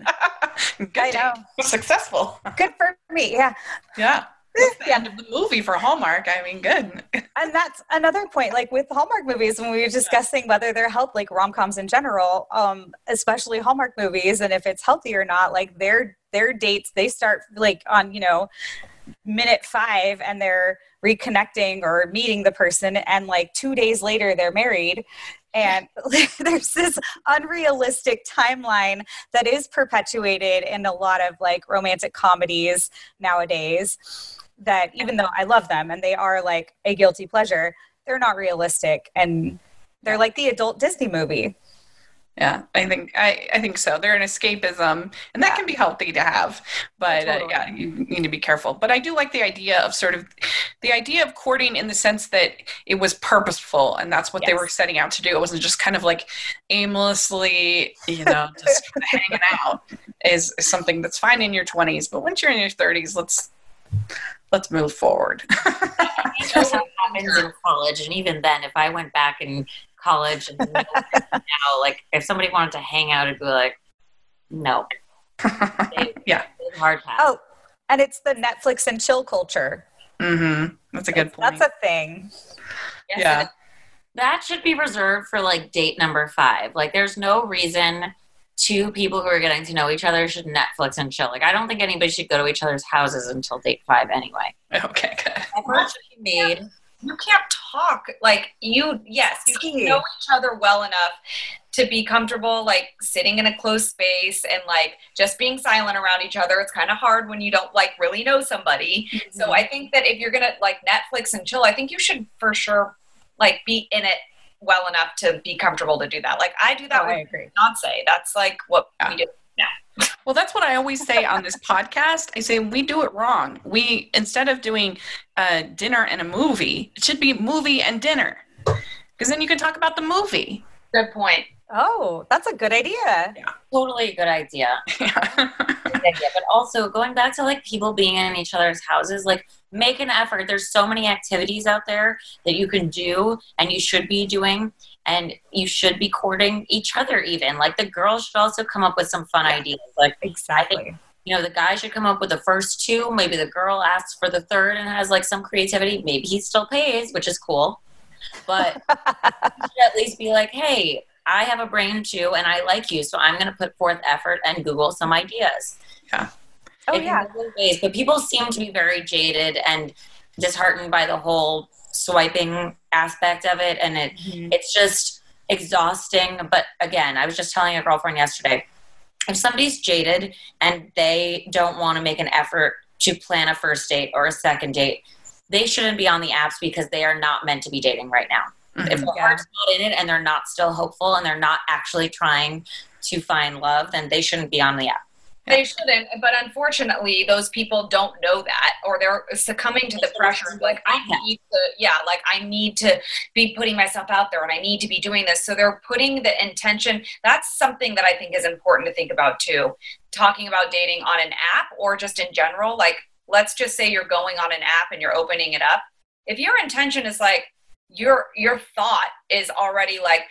I know. Successful. Good for me. Yeah. Yeah. That's the yeah. end of the movie for Hallmark. I mean, good. And that's another point, like with Hallmark movies, when we were discussing whether they're healthy, like rom-coms in general, um, especially Hallmark movies, and if it's healthy or not, like their their dates, they start like on, you know, minute five and they're reconnecting or meeting the person. And like two days later, they're married. And there's this unrealistic timeline that is perpetuated in a lot of like romantic comedies nowadays that even though I love them and they are like a guilty pleasure, they're not realistic. And they're like the adult Disney movie. Yeah, I think I, I think so. They're an escapism, and that yeah. can be healthy to have, but totally. uh, yeah, you, you need to be careful. But I do like the idea of sort of the idea of courting in the sense that it was purposeful, and that's what yes. they were setting out to do. It wasn't just kind of like aimlessly, you know, just hanging out is, is something that's fine in your twenties. But once you're in your thirties, let's let's move forward. You know what happens in college, and even then, if I went back in college and now, like if somebody wanted to hang out, it'd be like, no. It, yeah. It's hard pass. Oh, and it's the Netflix and chill culture. Mm-hmm. That's a good that's, point. That's a thing. Yes, yeah. That should be reserved for like date number five. Like there's no reason two people who are getting to know each other should Netflix and chill. Like I don't think anybody should go to each other's houses until date five anyway. Okay, good. Effort should be made. Yeah. You can't talk like you, yes, you can know each other well enough to be comfortable, like sitting in a closed space and like just being silent around each other. It's kind of hard when you don't like really know somebody. Mm-hmm. So I think that if you're going to like Netflix and chill, I think you should for sure like be in it well enough to be comfortable to do that. Like I do that oh, with Beyonce. That's like what yeah. we do now. Well, that's what I always say on this podcast. I say we do it wrong. We, instead of doing uh, dinner and a movie, it should be movie and dinner, because then you can talk about the movie. Good point. Oh, that's a good idea. Yeah. Totally a good idea. Yeah. Good idea. But also going back to like people being in each other's houses, like make an effort. There's so many activities out there that you can do and you should be doing. And you should be courting each other even. Like, the girls should also come up with some fun yeah, ideas. Like, exactly. I think, you know, the guy should come up with the first two. Maybe the girl asks for the third and has, like, some creativity. Maybe he still pays, which is cool. But you should at least be like, hey, I have a brain, too, and I like you. So I'm going to put forth effort and Google some ideas. Yeah. Oh, if yeah. ways. But people seem to be very jaded and disheartened by the whole swiping aspect of it, and it mm-hmm. it's just exhausting. But again, I was just telling a girlfriend yesterday, if somebody's jaded and they don't want to make an effort to plan a first date or a second date, they shouldn't be on the apps, because they are not meant to be dating right now. Mm-hmm. If the yeah. heart's not in it and they're not still hopeful and they're not actually trying to find love, then they shouldn't be on the app. They shouldn't, but unfortunately, those people don't know that, or they're succumbing to the pressure of like, I need to, yeah, like I need to be putting myself out there and I need to be doing this. So they're putting the intention. That's something that I think is important to think about too. Talking about dating on an app or just in general, like let's just say you're going on an app and you're opening it up. If your intention is like, your your thought is already like,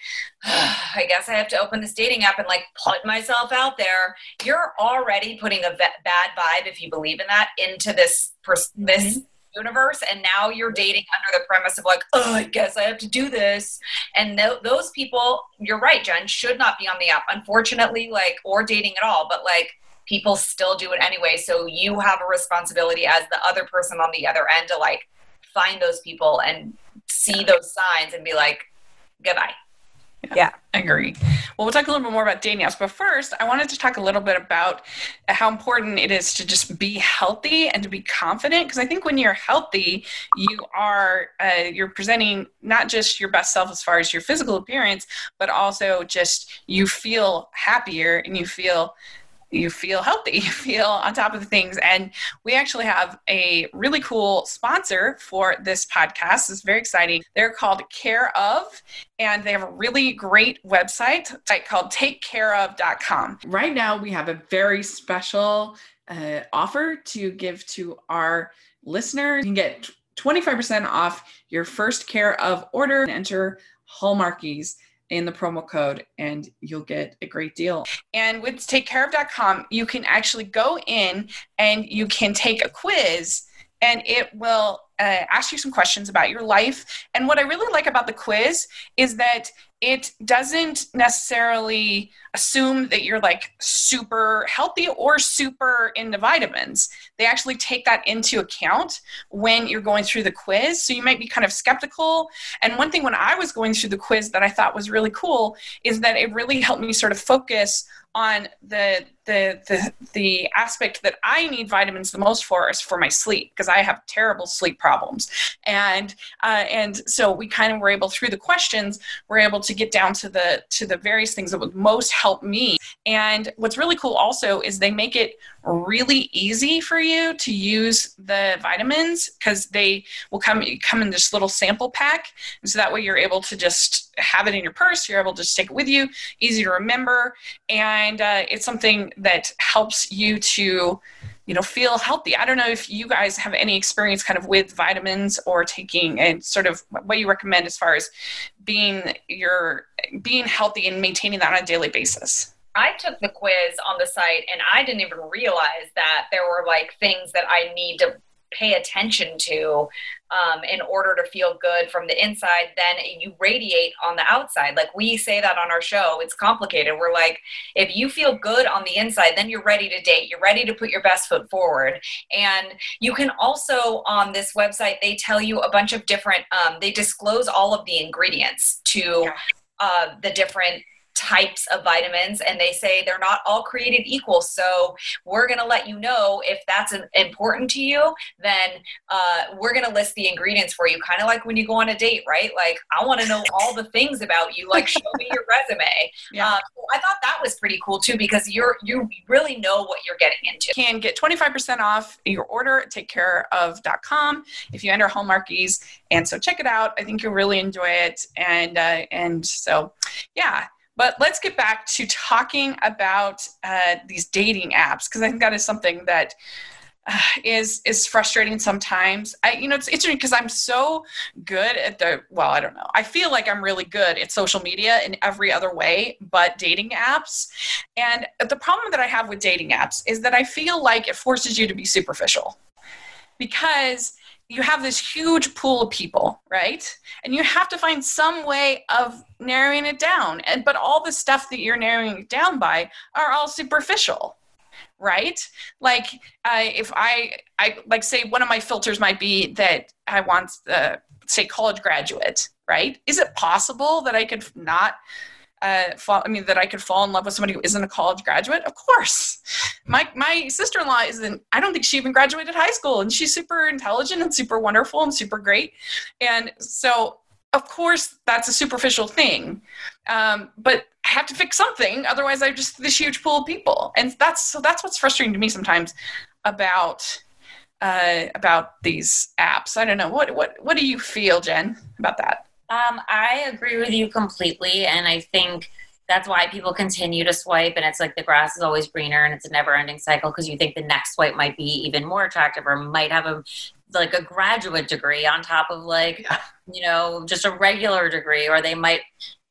oh, I guess I have to open this dating app and like put myself out there. You're already putting a v- bad vibe, if you believe in that, into this pers- mm-hmm. this universe. And now you're dating under the premise of like, oh, I guess I have to do this. And th- those people, you're right, Jen, should not be on the app, unfortunately, like, or dating at all. But like, people still do it anyway. So you have a responsibility as the other person on the other end to like find those people and see those signs and be like, goodbye. Yeah, yeah. I agree. Well, we'll talk a little bit more about dating apps, but first I wanted to talk a little bit about how important it is to just be healthy and to be confident. Because I think when you're healthy, you are, uh, you're presenting not just your best self as far as your physical appearance, but also just you feel happier and you feel You feel healthy, you feel on top of the things. And we actually have a really cool sponsor for this podcast. It's very exciting. They're called Care Of, and they have a really great website called Take Care Of dot com. Right now, we have a very special uh, offer to give to our listeners. You can get twenty-five percent off your first Care Of order and enter Hallmarkies in the promo code, and you'll get a great deal. And with Take Care Of dot com, you can actually go in and you can take a quiz, and it will uh, ask you some questions about your life. And what I really like about the quiz is that it doesn't necessarily assume that you're like super healthy or super into vitamins. They actually take that into account when you're going through the quiz. So you might be kind of skeptical. And one thing when I was going through the quiz that I thought was really cool is that it really helped me sort of focus on the the the the aspect that I need vitamins the most for is for my sleep, because I have terrible sleep problems. And uh, and so we kind of were able, through the questions, we're able to get down to the to the various things that would most help me. And what's really cool also is they make it really easy for you to use the vitamins, because they will come come in this little sample pack, and so that way you're able to just have it in your purse. You're able to just take it with you, easy to remember, and uh, it's something that helps you to, you know, feel healthy. I don't know if you guys have any experience kind of with vitamins or taking, and sort of what you recommend as far as being your being healthy and maintaining that on a daily basis. I took the quiz on the site and I didn't even realize that there were like things that I need to pay attention to um, in order to feel good from the inside, then you radiate on the outside. Like we say that on our show, It's Complicated. We're like, if you feel good on the inside, then you're ready to date. You're ready to put your best foot forward. And you can also, on this website, they tell you a bunch of different, um, they disclose all of the ingredients to uh, the different types of vitamins, and they say they're not all created equal, so we're going to let you know if that's important to you, then uh, we're going to list the ingredients for you, kind of like when you go on a date, right? Like, I want to know all the things about you, like show me your resume. Yeah. Um, so I thought that was pretty cool too, because you're you really know what you're getting into. You can get twenty-five percent off your order at take care of dot com if you enter Hallmarkies, and so check it out. I think you'll really enjoy it, and uh, and so yeah. But let's get back to talking about uh, these dating apps, because I think that is something that uh, is is frustrating sometimes. I, you know, it's interesting because I'm so good at the, well, I don't know. I feel like I'm really good at social media in every other way but dating apps. And the problem that I have with dating apps is that I feel like it forces you to be superficial, because you have this huge pool of people, right? And you have to find some way of narrowing it down. And but all the stuff that you're narrowing it down by are all superficial, right? Like uh, if I, I like say one of my filters might be that I want uh, say college graduate, right? Is it possible that I could not Uh, fall, I mean, that I could fall in love with somebody who isn't a college graduate? Of course. My my sister-in-law isn't, I don't think she even graduated high school, and she's super intelligent and super wonderful and super great. And so, of course, that's a superficial thing. Um, but I have to fix something. Otherwise, I have just this huge pool of people. And that's, so that's what's frustrating to me sometimes about uh, about these apps. I don't know. What, what, what do you feel, Jen, about that? Um, I agree with you completely, and I think that's why people continue to swipe, and it's like the grass is always greener, and it's a never-ending cycle, because you think the next swipe might be even more attractive, or might have a like a graduate degree on top of like, yeah. you know, just a regular degree, or they might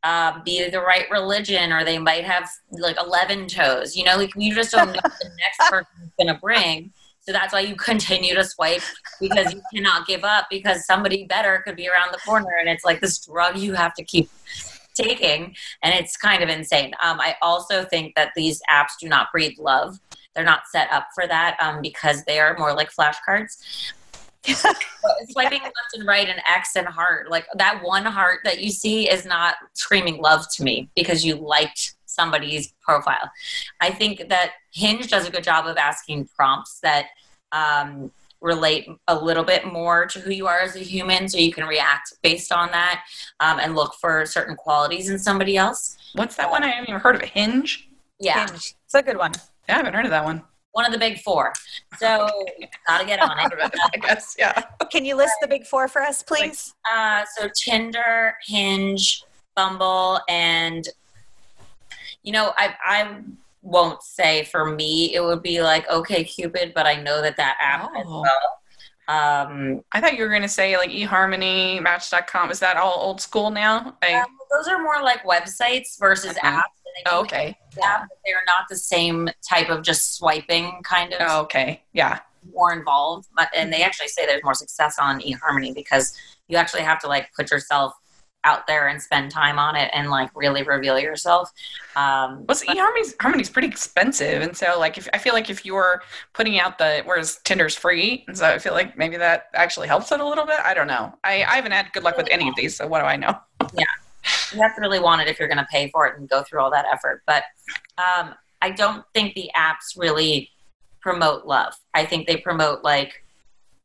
um, be the right religion, or they might have like eleven toes, you know, like you just don't know what the next person is going to bring. So that's why you continue to swipe, because you cannot give up, because somebody better could be around the corner. And it's like this drug you have to keep taking. And it's kind of insane. Um, I also think that these apps do not breed love. They're not set up for that um, because they are more like flashcards. Swiping yeah. left and right and X and heart. Like that one heart that you see is not screaming love to me because you liked somebody's profile. I think that Hinge does a good job of asking prompts that um, relate a little bit more to who you are as a human, so you can react based on that um, and look for certain qualities in somebody else. What's that one? I haven't even heard of it. Hinge? Yeah. Hinge. It's a good one. Yeah, I haven't heard of that one. One of the big four. So gotta get on it. I guess, yeah. Can you list the big four for us, please? Uh, so Tinder, Hinge, Bumble, and... You know, I I won't say for me it would be like okay Cupid, but I know that that app oh. as well. Um, I thought you were going to say like eHarmony, Match dot com. Is that all old school now? I... Um, those are more like websites versus mm-hmm. apps. And they oh, okay. App, but they're not the same type of just swiping kind of. Oh, okay. Yeah. More involved, and they actually say there's more success on eHarmony because you actually have to like put yourself out there and spend time on it and like really reveal yourself. Um, well, so eHarmony's Harmony's pretty expensive. And so like, if I feel like if you're putting out the, whereas Tinder's free. And so I feel like maybe that actually helps it a little bit. I don't know. I, I haven't had good luck with any of these. So what do I know? Yeah. You have to really want it if you're going to pay for it and go through all that effort. But um, I don't think the apps really promote love. I think they promote like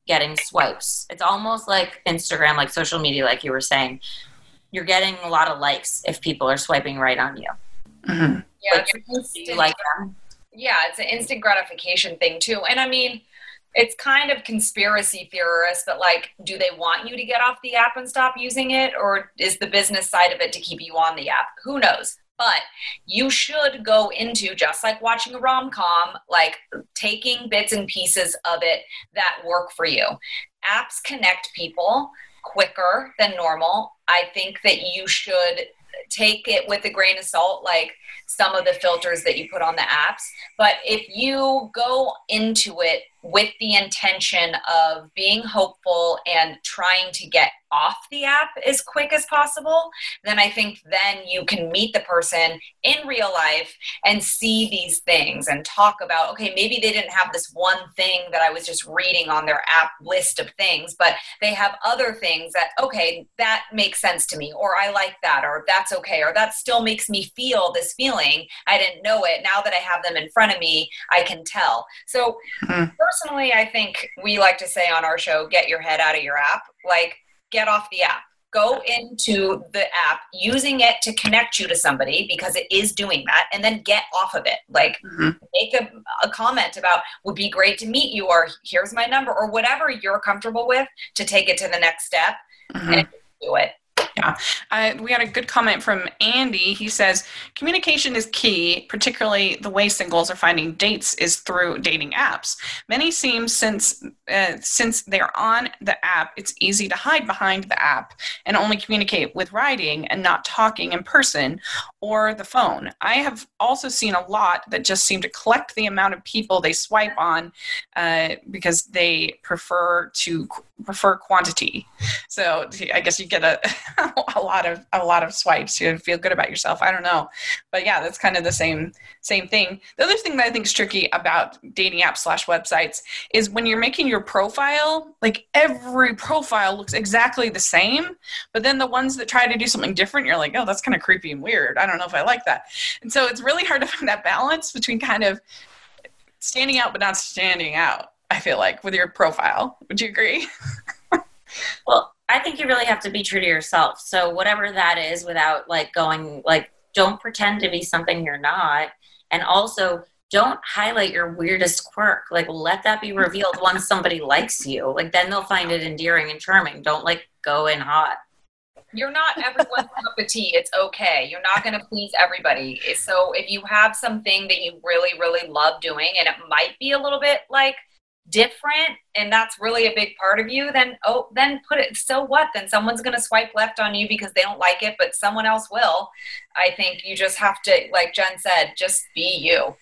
getting swipes. It's almost like Instagram, like social media, like you were saying. You're getting a lot of likes if people are swiping right on you. Mm-hmm. Yeah, like, do you like them? Yeah, it's an instant gratification thing too. And I mean, it's kind of conspiracy theorists, but like, do they want you to get off the app and stop using it? Or is the business side of it to keep you on the app? Who knows? But you should go into, just like watching a rom-com, like taking bits and pieces of it that work for you. Apps connect people quicker than normal. I think that you should take it with a grain of salt, like some of the filters that you put on the apps. But if you go into it with the intention of being hopeful and trying to get off the app as quick as possible, then I think then you can meet the person in real life and see these things and talk about, okay, maybe they didn't have this one thing that I was just reading on their app list of things, but they have other things that, okay, that makes sense to me, or I like that, or that's okay, or that still makes me feel this feeling. I didn't know it. Now that I have them in front of me, I can tell. So mm-hmm. Personally, I think we like to say on our show, get your head out of your app. Like, get off the app. Go into the app using it to connect you to somebody, because it is doing that, and then get off of it. Like, mm-hmm. make a, a comment about, would be great to meet you, or here's my number, or whatever you're comfortable with to take it to the next step, mm-hmm. and do it. Yeah. Uh, we had a good comment from Andy. He says, communication is key, particularly the way singles are finding dates is through dating apps. Many seem since uh, since they're on the app, it's easy to hide behind the app and only communicate with writing and not talking in person or the phone. I have also seen a lot that just seem to collect the amount of people they swipe on uh, because they prefer to prefer quantity. So I guess you get a a lot of a lot of swipes. You feel good about yourself. I don't know, but yeah, that's kind of the same same thing. The other thing that I think is tricky about dating apps slash websites is when you're making your profile, like every profile looks exactly the same, but then the ones that try to do something different, you're like, oh, that's kind of creepy and weird. I don't know if I like that. And so it's really hard to find that balance between kind of standing out but not standing out, I feel like, with your profile. Would you agree? Well, I think you really have to be true to yourself. So whatever that is, without like going, like, don't pretend to be something you're not. And also don't highlight your weirdest quirk. Like, let that be revealed once somebody likes you. Like, then they'll find it endearing and charming. Don't like go in hot. You're not everyone's cup of tea. It's okay. You're not going to please everybody. So if you have something that you really, really love doing, and it might be a little bit like different, and that's really a big part of you, then oh then put it, so what, then someone's going to swipe left on you because they don't like it, but someone else will. I think you just have to, like Jen said, just be you.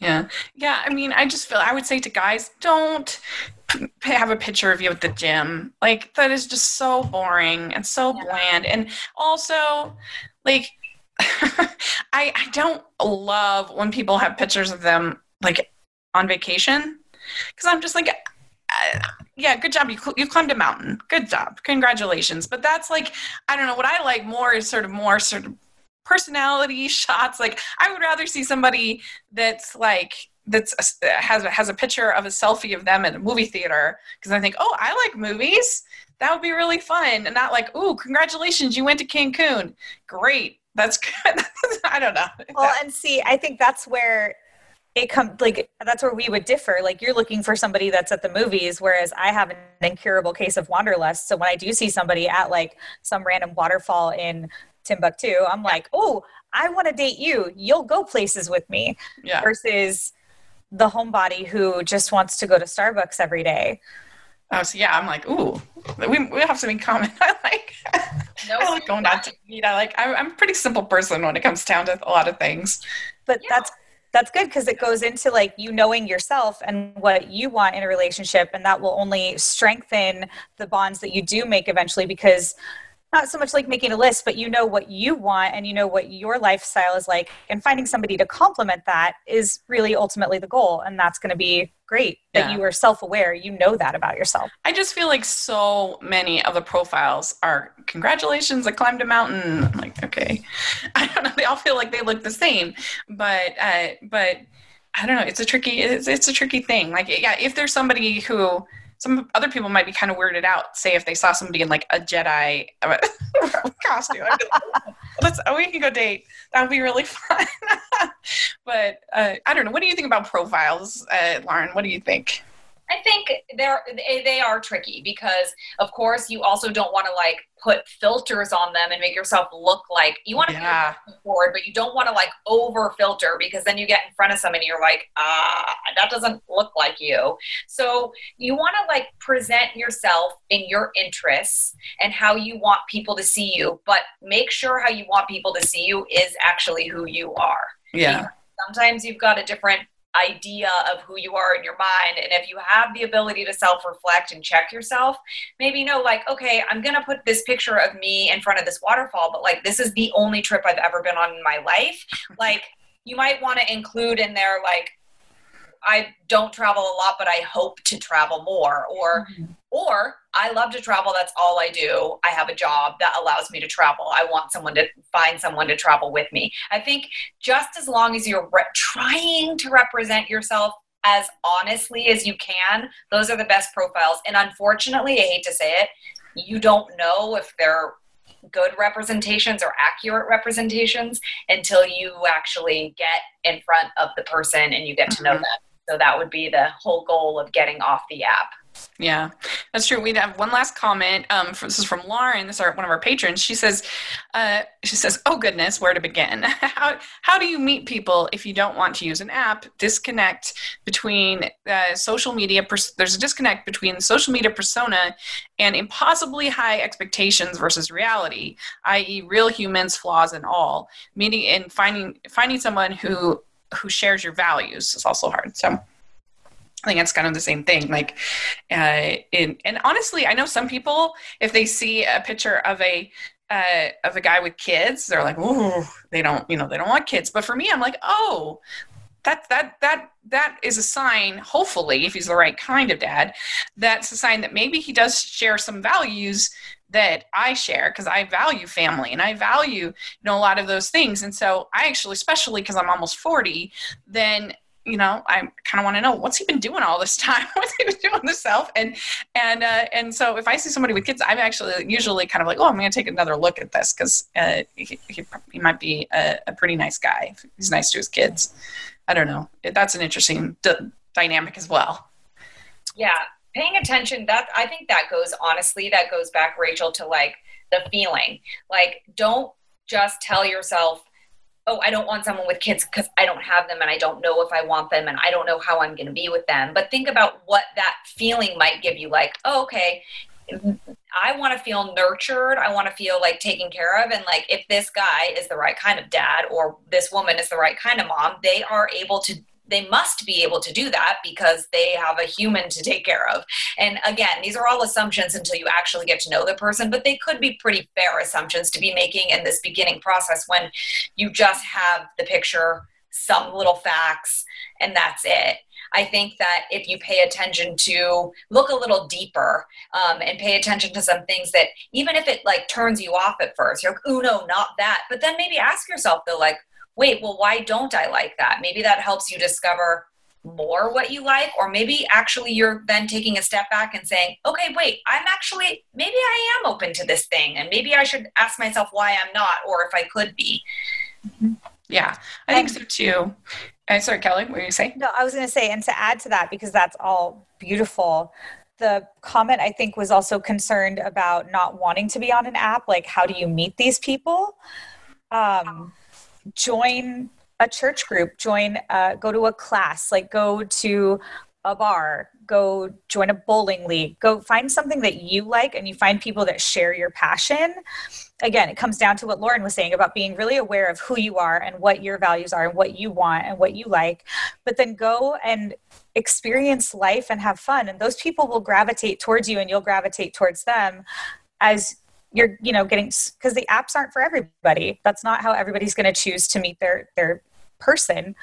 Yeah. Yeah. I mean, I just feel, I would say to guys, don't p- have a picture of you at the gym. Like, that is just so boring and so yeah. bland. And also, like, I, I don't love when people have pictures of them, like, on vacation. Because I'm just like, uh, yeah, good job. You cl- you climbed a mountain. Good job. Congratulations. But that's like, I don't know. What I like more is sort of more sort of personality shots. Like, I would rather see somebody that's like, that's a, has, has a picture of a selfie of them at a movie theater. Because I think, oh, I like movies. That would be really fun. And not like, ooh, congratulations, you went to Cancun. Great. That's good. I don't know. Well, and see, I think that's where it comes, like, that's where we would differ. Like, you're looking for somebody that's at the movies, whereas I have an incurable case of wanderlust. So when I do see somebody at like some random waterfall in Timbuktu, I'm like, oh, I want to date you. You'll go places with me. Yeah. Versus the homebody who just wants to go to Starbucks every day. Oh, so yeah, I'm like, ooh, we we have something in common. I like, no, I like going out to eat. I like, I'm, I'm a pretty simple person when it comes down to a lot of things. But yeah. that's That's good, because it goes into like you knowing yourself and what you want in a relationship, and that will only strengthen the bonds that you do make eventually, because not so much like making a list, but you know what you want and you know what your lifestyle is like, and finding somebody to complement that is really ultimately the goal. And that's going to be great that yeah. you are self-aware. You know that about yourself. I just feel like so many of the profiles are congratulations, I climbed a mountain. I'm like, okay, I don't know. They all feel like they look the same, but, uh, but I don't know. It's a tricky, it's, it's a tricky thing. Like, yeah, if there's somebody who, some other people might be kind of weirded out, say if they saw somebody in like a Jedi costume. I'd be like, Let's, oh, we can go date. That would be really fun. But uh, I don't know. What do you think about profiles, uh, Lauren? What do you think? I think they're, they are tricky because, of course, you also don't want to like put filters on them and make yourself look like you want to yeah. be forward, but you don't want to like over filter because then you get in front of someone and you're like, ah, that doesn't look like you. So you want to like present yourself in your interests and how you want people to see you, but make sure how you want people to see you is actually who you are. Yeah. Because sometimes you've got a different idea of who you are in your mind, and if you have the ability to self-reflect and check yourself, maybe know like, okay, I'm gonna put this picture of me in front of this waterfall, but like this is the only trip I've ever been on in my life. Like you might want to include in there like, I don't travel a lot, but I hope to travel more, or mm-hmm. or I love to travel. That's all I do. I have a job that allows me to travel. I want someone to find someone to travel with me. I think just as long as you're re- trying to represent yourself as honestly as you can, those are the best profiles. And unfortunately, I hate to say it, you don't know if they're good representations or accurate representations until you actually get in front of the person and you get to know mm-hmm. them. So that would be the whole goal of getting off the app. Yeah, that's true. We have one last comment. Um, from, this is from Lauren. This is our, one of our patrons. She says, uh, she says, oh goodness, where to begin? how, how do you meet people if you don't want to use an app? Disconnect between uh, social media. Pers- there's a disconnect between social media persona and impossibly high expectations versus reality, that is real humans, flaws and all. Meeting and finding, finding someone who, who shares your values is also hard. So I think that's kind of the same thing. Like, uh, in, and honestly, I know some people, if they see a picture of a, uh, of a guy with kids, they're like, ooh, they don't, you know, they don't want kids. But for me, I'm like, oh, that, that, that, that is a sign, hopefully, if he's the right kind of dad, that's a sign that maybe he does share some values that I share, because I value family and I value, you know, a lot of those things. And so I actually, especially because I'm almost forty, then, you know, I kind of want to know what's he been doing all this time, what's he been doing himself. And, and, uh, and so if I see somebody with kids, I'm actually usually kind of like, oh, I'm going to take another look at this. Cause, uh, he, he, he might be a, a pretty nice guy. He's nice to his kids. I don't know. That's an interesting d- dynamic as well. Yeah. Paying attention, that I think that goes, honestly, that goes back, Rachel, to like the feeling. Like, don't just tell yourself, oh, I don't want someone with kids because I don't have them and I don't know if I want them and I don't know how I'm going to be with them. But think about what that feeling might give you. Like, oh, okay, I want to feel nurtured. I want to feel like taken care of. And like, if this guy is the right kind of dad or this woman is the right kind of mom, they are able to they must be able to do that because they have a human to take care of. And again, these are all assumptions until you actually get to know the person, but they could be pretty fair assumptions to be making in this beginning process when you just have the picture, some little facts, and that's it. I think that if you pay attention to, look a little deeper um, and pay attention to some things that, even if it like turns you off at first, you're like, ooh, no, not that. But then maybe ask yourself though, like, wait, well, why don't I like that? Maybe that helps you discover more what you like, or maybe actually you're then taking a step back and saying, okay, wait, I'm actually, maybe I am open to this thing, and maybe I should ask myself why I'm not, or if I could be. Yeah, I think so too. Uh, sorry, Kelly, what were you saying? No, I was going to say, and to add to that, because that's all beautiful, the comment I think was also concerned about not wanting to be on an app. Like, how do you meet these people? Um, join a church group, join, uh, go to a class, like go to a bar, go join a bowling league, go find something that you like and you find people that share your passion. Again, it comes down to what Lauren was saying about being really aware of who you are and what your values are and what you want and what you like, but then go and experience life and have fun. And those people will gravitate towards you and you'll gravitate towards them as you're, you know, getting, because the apps aren't for everybody. That's not how everybody's going to choose to meet their, their person,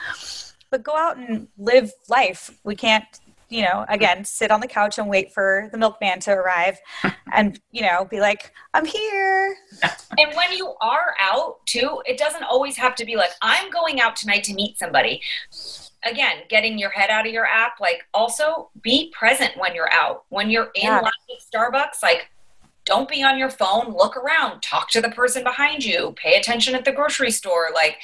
but go out and live life. We can't, you know, again, sit on the couch and wait for the milkman to arrive and, you know, be like, I'm here. And when you are out too, it doesn't always have to be like, I'm going out tonight to meet somebody. Again, getting your head out of your app. Like, also be present when you're out, when you're in yeah. line at Starbucks, like, don't be on your phone, look around, talk to the person behind you, pay attention at the grocery store. Like,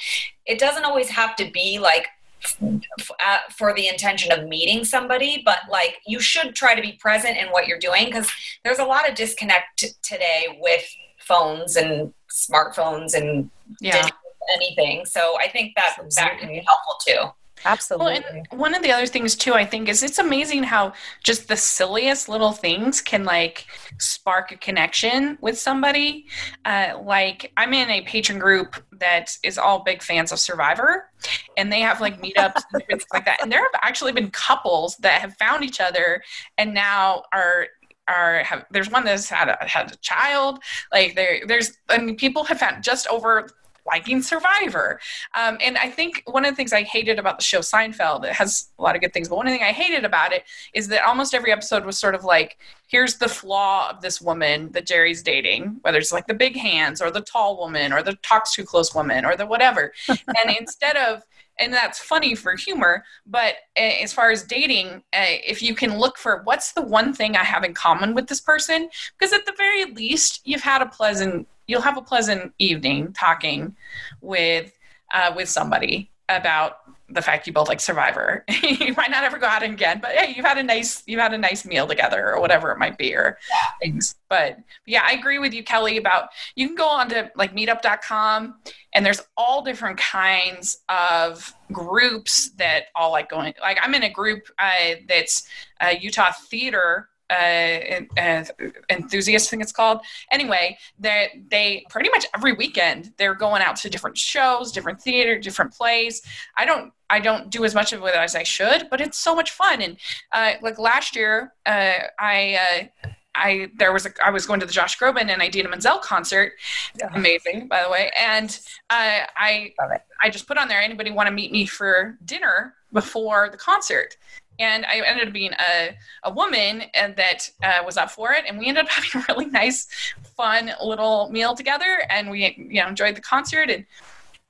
it doesn't always have to be like f- uh, for the intention of meeting somebody, but like, you should try to be present in what you're doing, because there's a lot of disconnect t- today with phones and smartphones and yeah. anything. So I think that Absolutely. that can be helpful too. Absolutely. Well, and one of the other things too, I think, is it's amazing how just the silliest little things can like spark a connection with somebody. Uh, like, I'm in a patron group that is all big fans of Survivor, and they have like meetups and things like that. And there have actually been couples that have found each other and now are Are, have, there's one that's had a, had a child. Like there, there's, I mean, people have found just over liking Survivor. Um, and I think one of the things I hated about the show Seinfeld, it has a lot of good things, but one thing I hated about it is that almost every episode was sort of like, here's the flaw of this woman that Jerry's dating, whether it's like the big hands or the tall woman or the talks too close woman or the whatever. And instead of, and that's funny for humor, but as far as dating, uh, if you can look for what's the one thing I have in common with this person, because at the very least you've had a pleasant, you'll have a pleasant evening talking with, uh, with somebody about the fact you both like Survivor. You might not ever go out again, but hey, you've had a nice, you've had a nice meal together or whatever it might be, or yeah. things. But yeah, I agree with you, Kelly, about you can go on to like meetup dot com and there's all different kinds of groups that all like going, like I'm in a group uh, that's uh, Utah theater Uh, uh, enthusiast, I think it's called. Anyway, they they pretty much every weekend they're going out to different shows, different theater, different plays. I don't I don't do as much of it as I should, but it's so much fun. And uh, like last year, uh, I uh, I there was a, I was going to the Josh Groban and Idina Menzel concert. Yeah. Amazing, by the way. And uh, I I just put on there, anybody want to meet me for dinner before the concert? And I ended up being a, a woman and that uh, was up for it. And we ended up having a really nice, fun little meal together. And we, you know, enjoyed the concert. And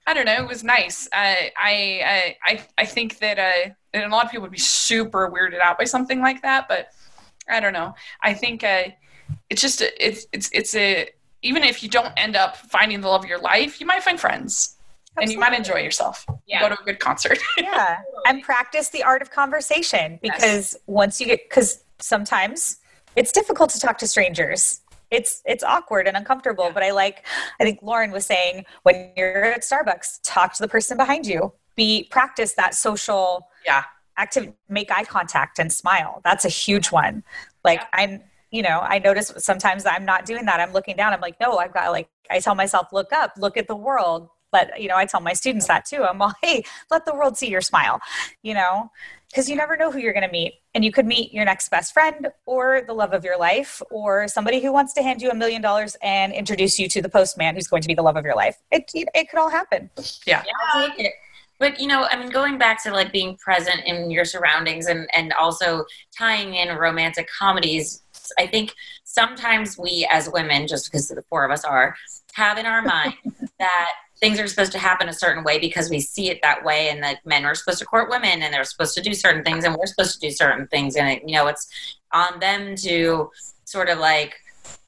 I don't know, it was nice. Uh, I, I, I think that uh, and a lot of people would be super weirded out by something like that. But I don't know. I think uh, it's just, a, it's, it's, it's a, even if you don't end up finding the love of your life, you might find friends. Absolutely. And you might enjoy yourself. Yeah. Go to a good concert. Yeah. And practice the art of conversation, because yes. once you get, because sometimes it's difficult to talk to strangers. It's, it's awkward and uncomfortable, yeah. but I like, I think Lauren was saying, when you're at Starbucks, talk to the person behind you, be practice that social yeah. activity, make eye contact and smile. That's a huge one. Like yeah. I'm, you know, I notice sometimes I'm not doing that. I'm looking down. I'm like, no, I've got like, I tell myself, look up, look at the world. But, you know, I tell my students that too. I'm all, hey, let the world see your smile, you know, because you never know who you're going to meet. And you could meet your next best friend or the love of your life or somebody who wants to hand you a million dollars and introduce you to the postman who's going to be the love of your life. It it could all happen. Yeah. yeah. But, you know, I mean, going back to like being present in your surroundings and, and also tying in romantic comedies, I think sometimes we as women, just because the four of us are, have in our mind that things are supposed to happen a certain way because we see it that way, and that men are supposed to court women and they're supposed to do certain things and we're supposed to do certain things. And, it, you know, it's on them to sort of like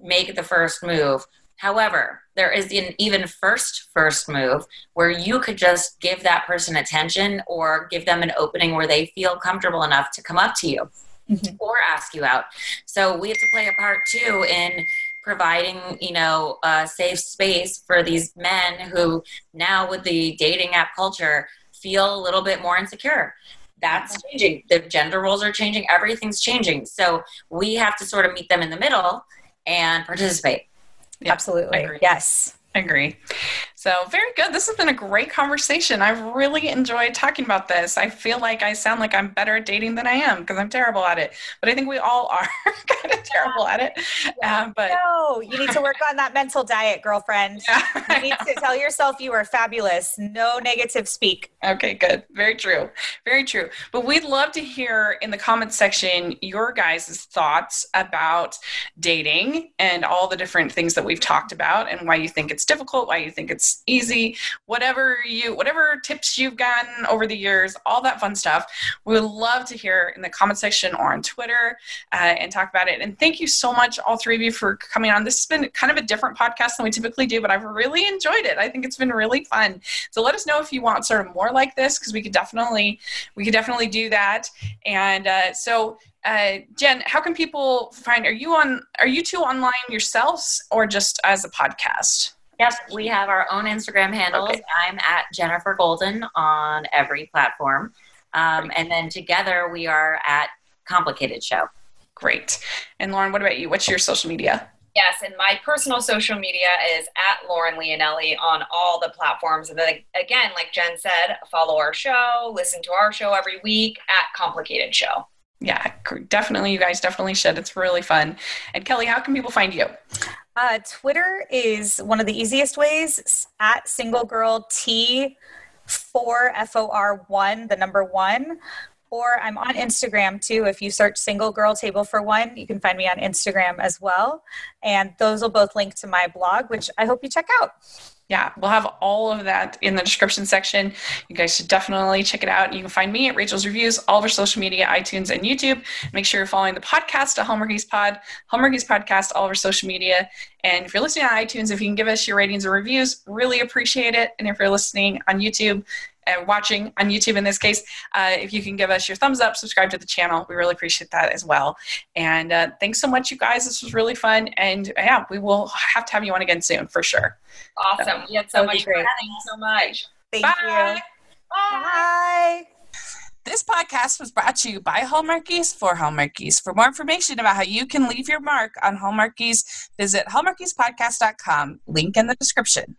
make the first move. However, there is an even first first move where you could just give that person attention or give them an opening where they feel comfortable enough to come up to you mm-hmm. or ask you out. So we have to play a part too in providing, you know, a safe space for these men who now with the dating app culture feel a little bit more insecure. That's changing. The gender roles are changing. Everything's changing. So we have to sort of meet them in the middle and participate. Yeah, absolutely. Agree. Yes. Agree. So very good. This has been a great conversation. I've really enjoyed talking about this. I feel like I sound like I'm better at dating than I am because I'm terrible at it, but I think we all are kind of terrible at it. Yeah. Uh, but no, you need to work on that mental diet, girlfriend. Yeah, you need to tell yourself you are fabulous. No negative speak. Okay, good. Very true. Very true. But we'd love to hear in the comments section your guys' thoughts about dating and all the different things that we've talked about and why you think it's difficult, why you think it's easy, whatever you, whatever tips you've gotten over the years, all that fun stuff. We would love to hear in the comment section or on Twitter uh, and talk about it. And thank you so much, all three of you, for coming on. This has been kind of a different podcast than we typically do, but I've really enjoyed it. I think it's been really fun. So let us know if you want sort of more like this, because we could definitely, we could definitely do that. And uh, so uh, Jen, how can people find, are you on, are you two online yourselves or just as a podcast? Yes, we have our own Instagram handles. Okay. I'm at Jennifer Golden on every platform. Um, and then together we are at Complicated Show. Great. And Lauren, what about you? What's your social media? Yes, and my personal social media is at Lauren Leonelli on all the platforms. And then again, like Jen said, follow our show, listen to our show every week at Complicated Show. Yeah, definitely. You guys definitely should. It's really fun. And Kelly, how can people find you? Uh, Twitter is one of the easiest ways, at Single Girl T for F O R one, the number one. Or I'm on Instagram too. If you search Single Girl Table for One, you can find me on Instagram as well. And those will both link to my blog, which I hope you check out. Yeah, we'll have all of that in the description section. You guys should definitely check it out. You can find me at Rachel's Reviews, all of our social media, iTunes, and YouTube. Make sure you're following the podcast, at Hallmark East Pod, Hallmark East Podcast, all of our social media. And if you're listening on iTunes, if you can give us your ratings and reviews, really appreciate it. And if you're listening on YouTube, and watching on YouTube in this case, uh, if you can give us your thumbs up, subscribe to the channel. We really appreciate that as well. And uh, thanks so much, you guys. This was really fun. And yeah, we will have to have you on again soon for sure. Awesome. So, we had so much fun. Thanks so much. Thank Bye. you. Bye. Bye. This podcast was brought to you by Hallmarkies for Hallmarkies. For more information about how you can leave your mark on Hallmarkies, visit Hallmarkies Podcast dot com. Link in the description.